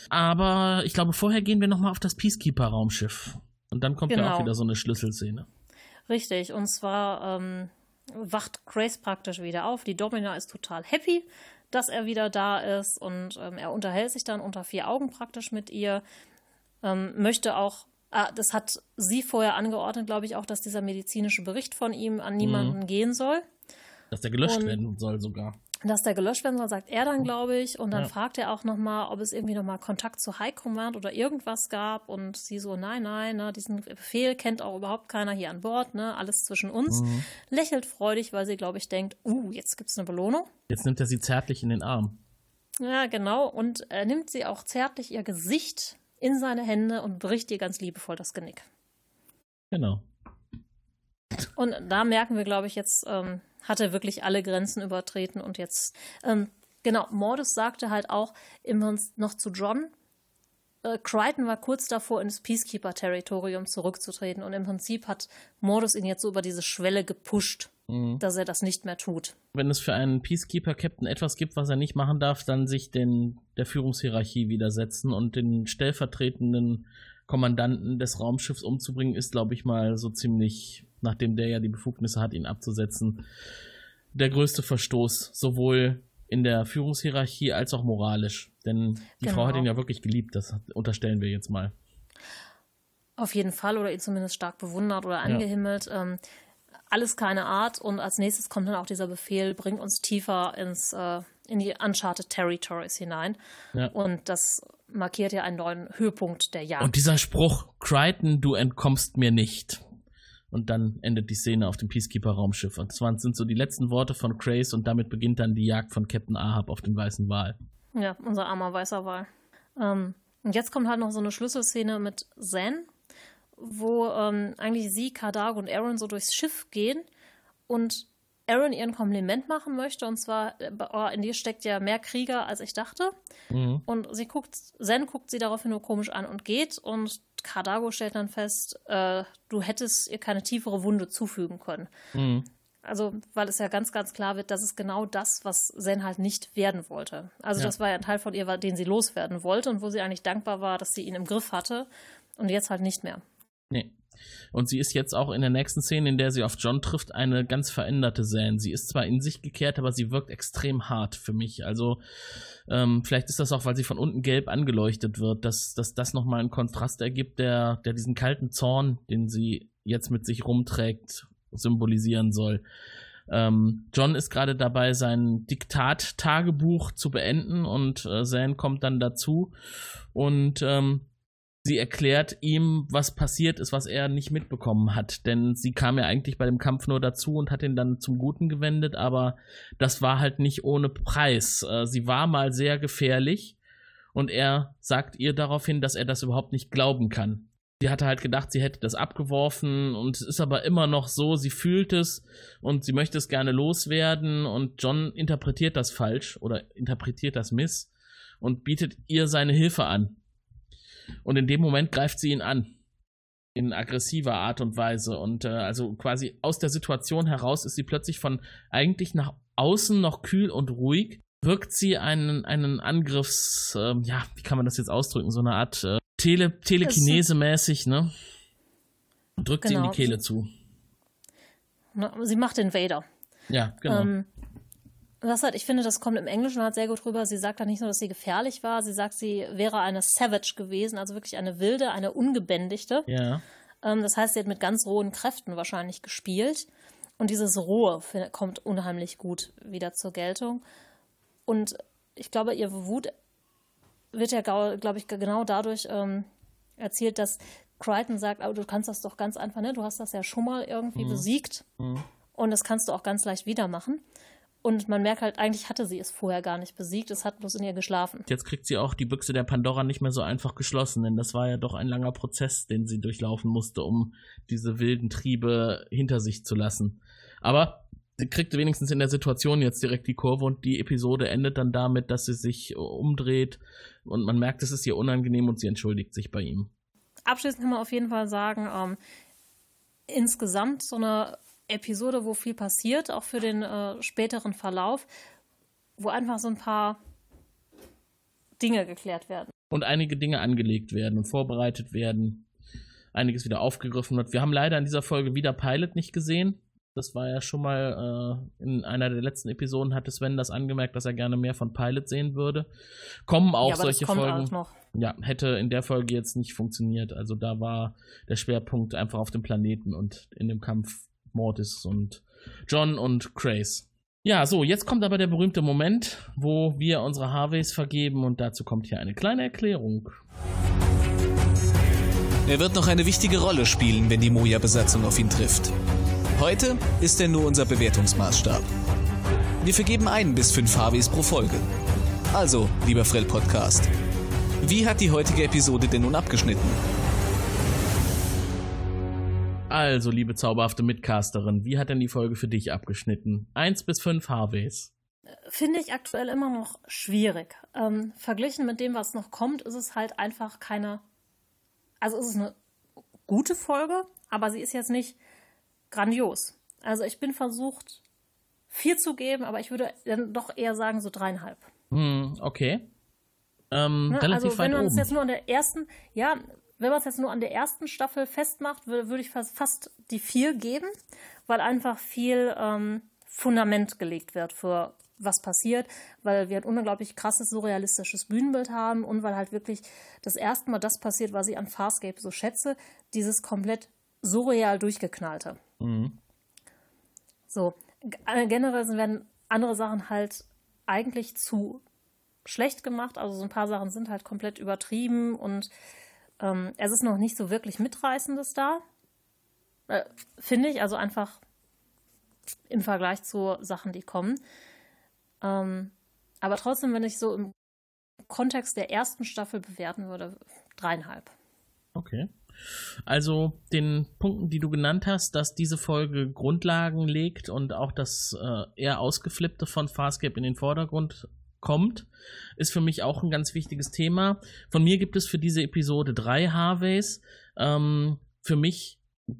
Aber ich glaube, vorher gehen wir nochmal auf das Peacekeeper-Raumschiff. Und dann kommt genau. ja auch wieder so eine Schlüsselszene. Richtig, und zwar ähm, wacht Grace praktisch wieder auf. Die Domina ist total happy, dass er wieder da ist. Und ähm, er unterhält sich dann unter vier Augen praktisch mit ihr. Ähm, möchte auch... Ah, das hat sie vorher angeordnet, glaube ich, auch, dass dieser medizinische Bericht von ihm an niemanden mhm. gehen soll. Dass der gelöscht und, werden soll sogar. dass der gelöscht werden soll, sagt er dann, glaube ich. Und dann ja. fragt er auch nochmal, ob es irgendwie nochmal Kontakt zu High Command oder irgendwas gab. Und sie so, nein, nein, ne, diesen Befehl kennt auch überhaupt keiner hier an Bord, ne, alles zwischen uns. Mhm. Lächelt freudig, weil sie, glaube ich, denkt, uh, jetzt gibt's eine Belohnung. Jetzt nimmt er sie zärtlich in den Arm. Ja, genau. Und er nimmt sie auch zärtlich ihr Gesicht in seine Hände und bricht ihr ganz liebevoll das Genick. Genau. Und da merken wir, glaube ich, jetzt... Ähm, hat er wirklich alle Grenzen übertreten und jetzt, ähm, genau, Maldis sagte halt auch immer noch zu John, äh, Crichton war kurz davor, ins Peacekeeper-Territorium zurückzutreten und im Prinzip hat Maldis ihn jetzt so über diese Schwelle gepusht, mhm. dass er das nicht mehr tut. Wenn es für einen Peacekeeper-Captain etwas gibt, was er nicht machen darf, dann sich den, der Führungshierarchie widersetzen und den stellvertretenden Kommandanten des Raumschiffs umzubringen, ist, glaube ich, mal so ziemlich... nachdem der ja die Befugnisse hat, ihn abzusetzen, der größte Verstoß, sowohl in der Führungshierarchie als auch moralisch. Denn die genau. Frau hat ihn ja wirklich geliebt, das unterstellen wir jetzt mal. Auf jeden Fall, oder ihn zumindest stark bewundert oder angehimmelt. Ja. Ähm, alles keine Art. Und als nächstes kommt dann auch dieser Befehl, bring uns tiefer ins, äh, in die Uncharted Territories hinein. Ja. Und das markiert ja einen neuen Höhepunkt der Jagd. Und dieser Spruch, Crichton, du entkommst mir nicht. Und dann endet die Szene auf dem Peacekeeper-Raumschiff. Und das sind so die letzten Worte von Crais und damit beginnt dann die Jagd von Captain Ahab auf den weißen Wal. Ja, unser armer weißer Wal. Ähm, und jetzt kommt halt noch so eine Schlüsselszene mit Zan, wo ähm, eigentlich sie, Cardago und Aaron so durchs Schiff gehen und Aaron ihren Kompliment machen möchte. Und zwar, oh, in dir steckt ja mehr Krieger, als ich dachte. Mhm. Und sie guckt, Zan guckt sie daraufhin nur komisch an und geht und Cardago stellt dann fest, äh, du hättest ihr keine tiefere Wunde zufügen können. Mhm. Also, weil es ja ganz, ganz klar wird, das ist genau das, was Zan halt nicht werden wollte. Also, ja. das war ja ein Teil von ihr, den sie loswerden wollte und wo sie eigentlich dankbar war, dass sie ihn im Griff hatte und jetzt halt nicht mehr. Nee. Und sie ist jetzt auch in der nächsten Szene, in der sie auf John trifft, eine ganz veränderte Zan. Sie ist zwar in sich gekehrt, aber sie wirkt extrem hart für mich. Also ähm, vielleicht ist das auch, weil sie von unten gelb angeleuchtet wird, dass, dass das nochmal einen Kontrast ergibt, der, der diesen kalten Zorn, den sie jetzt mit sich rumträgt, symbolisieren soll. Ähm, John ist gerade dabei, sein Diktat-Tagebuch zu beenden und äh, Zan kommt dann dazu und ähm, sie erklärt ihm, was passiert ist, was er nicht mitbekommen hat. Denn sie kam ja eigentlich bei dem Kampf nur dazu und hat ihn dann zum Guten gewendet, aber das war halt nicht ohne Preis. Sie war mal sehr gefährlich und er sagt ihr daraufhin, dass er das überhaupt nicht glauben kann. Sie hatte halt gedacht, sie hätte das abgeworfen und es ist aber immer noch so, sie fühlt es und sie möchte es gerne loswerden und John interpretiert das falsch oder interpretiert das miss und bietet ihr seine Hilfe an. Und in dem Moment greift sie ihn an. In aggressiver Art und Weise. Und äh, also quasi aus der Situation heraus ist sie plötzlich von eigentlich nach außen noch kühl und ruhig, wirkt sie einen, einen Angriffs, äh, ja, wie kann man das jetzt ausdrücken? So eine Art äh, Tele- Telekinese-mäßig, ne? Und drückt genau. sie in die Kehle zu. Sie macht den Vader. Ja, genau. Ähm. Was halt, ich finde, das kommt im Englischen halt sehr gut rüber. Sie sagt halt nicht nur, dass sie gefährlich war, sie sagt, sie wäre eine Savage gewesen, also wirklich eine Wilde, eine Ungebändigte. Ja. Ähm, das heißt, sie hat mit ganz rohen Kräften wahrscheinlich gespielt. Und dieses Rohe find, kommt unheimlich gut wieder zur Geltung. Und ich glaube, ihre Wut wird ja, glaube ich, genau dadurch ähm, erzielt, dass Crichton sagt, aber du kannst das doch ganz einfach, ne? Du hast das ja schon mal irgendwie mhm. besiegt. Mhm. Und das kannst du auch ganz leicht wieder machen. Und man merkt halt, eigentlich hatte sie es vorher gar nicht besiegt, es hat bloß in ihr geschlafen. Jetzt kriegt sie auch die Büchse der Pandora nicht mehr so einfach geschlossen, denn das war ja doch ein langer Prozess, den sie durchlaufen musste, um diese wilden Triebe hinter sich zu lassen. Aber sie kriegt wenigstens in der Situation jetzt direkt die Kurve und die Episode endet dann damit, dass sie sich umdreht und man merkt, es ist ihr unangenehm und sie entschuldigt sich bei ihm. Abschließend kann man auf jeden Fall sagen, ähm, insgesamt so eine Episode, wo viel passiert, auch für den äh, späteren Verlauf, wo einfach so ein paar Dinge geklärt werden. Und einige Dinge angelegt werden und vorbereitet werden. Einiges wieder aufgegriffen wird. Wir haben leider in dieser Folge wieder Pilot nicht gesehen. Das war ja schon mal, äh, in einer der letzten Episoden hatte Sven das angemerkt, dass er gerne mehr von Pilot sehen würde. Kommen auch ja, aber solche das kommt Folgen. Auch noch. Ja, hätte in der Folge jetzt nicht funktioniert. Also da war der Schwerpunkt einfach auf dem Planeten und in dem Kampf Maldis und John und Crais. Ja, so, jetzt kommt aber der berühmte Moment, wo wir unsere Harveys vergeben und dazu kommt hier eine kleine Erklärung. Er wird noch eine wichtige Rolle spielen, wenn die Moja-Besatzung auf ihn trifft. Heute ist er nur unser Bewertungsmaßstab. Wir vergeben einen bis fünf Harveys pro Folge. Also, lieber Frell-Podcast, wie hat die heutige Episode denn nun abgeschnitten? Also, liebe zauberhafte Mitcasterin, wie hat denn die Folge für dich abgeschnitten? Eins bis fünf Harveys. Finde ich aktuell immer noch schwierig. Ähm, verglichen mit dem, was noch kommt, ist es halt einfach keine... Also es ist eine gute Folge, aber sie ist jetzt nicht grandios. Also ich bin versucht, vier zu geben, aber ich würde dann doch eher sagen so dreieinhalb. Hm, okay. Ähm, ne, relativ also wenn man es jetzt nur an der ersten, ja, wenn man es jetzt nur an der ersten Staffel festmacht, würde würd ich fast die vier geben, weil einfach viel ähm, Fundament gelegt wird für was passiert, weil wir ein unglaublich krasses, surrealistisches Bühnenbild haben und weil halt wirklich das erste Mal das passiert, was ich an Farscape so schätze, dieses komplett surreal durchgeknallte. Mhm. So, generell werden andere Sachen halt eigentlich zu schlecht gemacht, also so ein paar Sachen sind halt komplett übertrieben und ähm, es ist noch nicht so wirklich Mitreißendes da, äh, finde ich, also einfach im Vergleich zu Sachen, die kommen. Ähm, aber trotzdem, wenn ich so im Kontext der ersten Staffel bewerten würde, dreieinhalb. Okay. Also den Punkten, die du genannt hast, dass diese Folge Grundlagen legt und auch das äh, eher Ausgeflippte von Farscape in den Vordergrund kommt, ist für mich auch ein ganz wichtiges Thema. Von mir gibt es für diese Episode drei Harveys. Ähm, für mich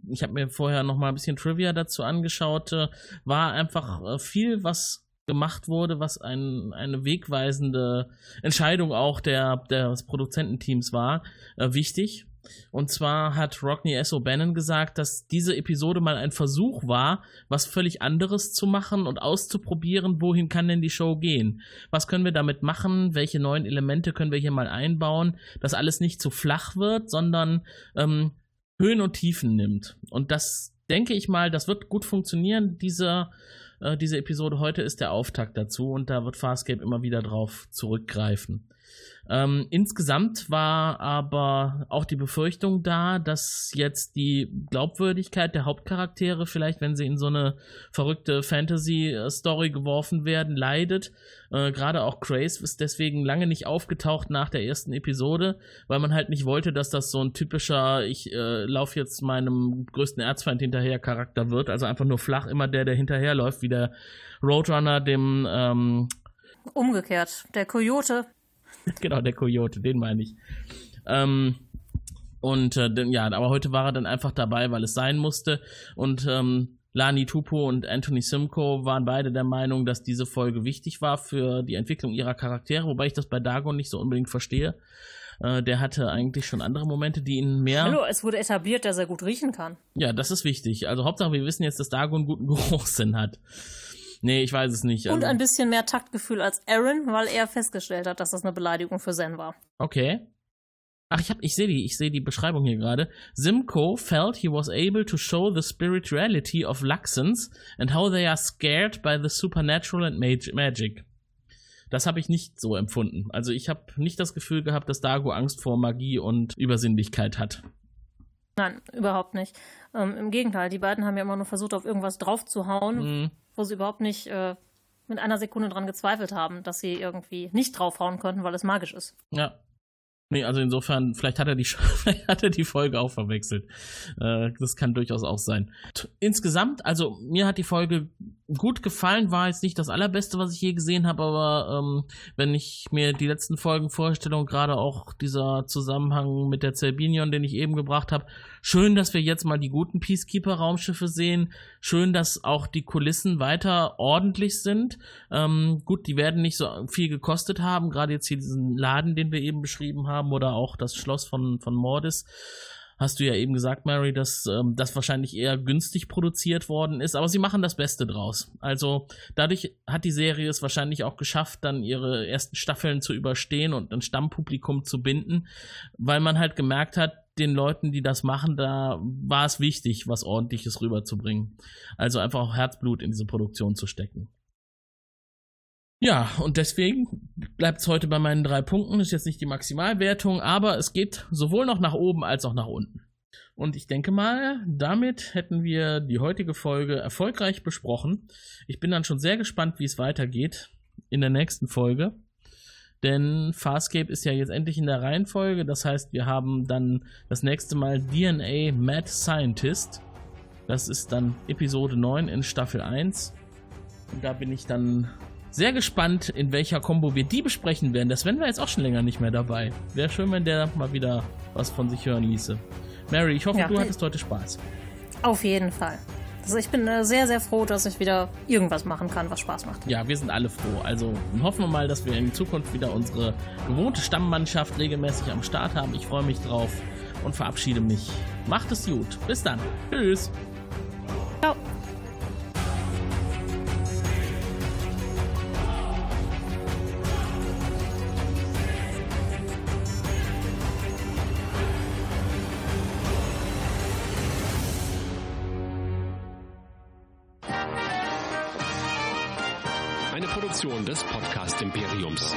ich habe mir vorher nochmal ein bisschen Trivia dazu angeschaut, äh, war einfach äh, viel, was gemacht wurde, was ein, eine wegweisende Entscheidung auch der, des Produzententeams war, äh, wichtig. Und zwar hat Rockne S. O'Bannon gesagt, dass diese Episode mal ein Versuch war, was völlig anderes zu machen und auszuprobieren, wohin kann denn die Show gehen? Was können wir damit machen? Welche neuen Elemente können wir hier mal einbauen? Dass alles nicht zu flach wird, sondern ähm, Höhen und Tiefen nimmt. Und das denke ich mal, das wird gut funktionieren. Diese, äh, diese Episode heute ist der Auftakt dazu und da wird Farscape immer wieder drauf zurückgreifen. Ähm, insgesamt war aber auch die Befürchtung da, dass jetzt die Glaubwürdigkeit der Hauptcharaktere vielleicht, wenn sie in so eine verrückte Fantasy-Story geworfen werden, leidet. Äh, gerade auch Grace ist deswegen lange nicht aufgetaucht nach der ersten Episode, weil man halt nicht wollte, dass das so ein typischer, ich äh, laufe jetzt meinem größten Erzfeind hinterher Charakter wird, also einfach nur flach immer der, der hinterherläuft, wie der Roadrunner dem... Ähm Umgekehrt, der Coyote... Genau, der Coyote, den meine ich. Ähm, und äh, ja, aber heute war er dann einfach dabei, weil es sein musste. Und ähm, Lani Tupo und Anthony Simcoe waren beide der Meinung, dass diese Folge wichtig war für die Entwicklung ihrer Charaktere, wobei ich das bei Dagon nicht so unbedingt verstehe. Äh, der hatte eigentlich schon andere Momente, die ihn mehr... Hallo, es wurde etabliert, dass er gut riechen kann. Ja, das ist wichtig. Also Hauptsache, wir wissen jetzt, dass Dagon einen guten Geruchssinn hat. Nee, ich weiß es nicht. Und also ein bisschen mehr Taktgefühl als Aaron, weil er festgestellt hat, dass das eine Beleidigung für Zen war. Okay. Ach, ich, ich sehe die, ich seh die Beschreibung hier gerade. Simcoe felt he was able to show the spirituality of Luxons and how they are scared by the supernatural and magic. Das habe ich nicht so empfunden. Also ich habe nicht das Gefühl gehabt, dass Dago Angst vor Magie und Übersinnlichkeit hat. Nein, überhaupt nicht. Ähm, im Gegenteil, die beiden haben ja immer nur versucht, auf irgendwas draufzuhauen. Mhm. Wo sie überhaupt nicht äh, mit einer Sekunde dran gezweifelt haben, dass sie irgendwie nicht draufhauen könnten, weil es magisch ist. Ja. Nee, also insofern, vielleicht hat er die, vielleicht hat er die Folge auch verwechselt. Äh, das kann durchaus auch sein. Insgesamt, also mir hat die Folge gut gefallen, war jetzt nicht das Allerbeste, was ich je gesehen habe, aber ähm, wenn ich mir die letzten Folgen vorstelle und gerade auch dieser Zusammenhang mit der Zerbinion, den ich eben gebracht habe, schön, dass wir jetzt mal die guten Peacekeeper-Raumschiffe sehen, schön, dass auch die Kulissen weiter ordentlich sind. Ähm, gut, die werden nicht so viel gekostet haben, gerade jetzt hier diesen Laden, den wir eben beschrieben haben, oder auch das Schloss von, von Maldis. Hast du ja eben gesagt, Mary, dass ähm, das wahrscheinlich eher günstig produziert worden ist, aber sie machen das Beste draus. Also dadurch hat die Serie es wahrscheinlich auch geschafft, dann ihre ersten Staffeln zu überstehen und ein Stammpublikum zu binden, weil man halt gemerkt hat, den Leuten, die das machen, da war es wichtig, was Ordentliches rüberzubringen. Also einfach auch Herzblut in diese Produktion zu stecken. Ja, und deswegen bleibt es heute bei meinen drei Punkten. Das ist jetzt nicht die Maximalwertung, aber es geht sowohl noch nach oben als auch nach unten. Und ich denke mal, damit hätten wir die heutige Folge erfolgreich besprochen. Ich bin dann schon sehr gespannt, wie es weitergeht in der nächsten Folge. Denn Farscape ist ja jetzt endlich in der Reihenfolge. Das heißt, wir haben dann das nächste Mal D N A Mad Scientist. Das ist dann Episode neun in Staffel eins. Und da bin ich dann sehr gespannt, in welcher Kombo wir die besprechen werden. Das wären wir jetzt auch schon länger nicht mehr dabei. Wäre schön, wenn der mal wieder was von sich hören ließe. Mary, ich hoffe, ja. du hattest heute Spaß. Auf jeden Fall. Also ich bin äh, sehr, sehr froh, dass ich wieder irgendwas machen kann, was Spaß macht. Ja, wir sind alle froh. Also hoffen wir mal, dass wir in Zukunft wieder unsere gewohnte Stammmannschaft regelmäßig am Start haben. Ich freue mich drauf und verabschiede mich. Macht es gut. Bis dann. Tschüss. Ciao. Des Podcast-Imperiums.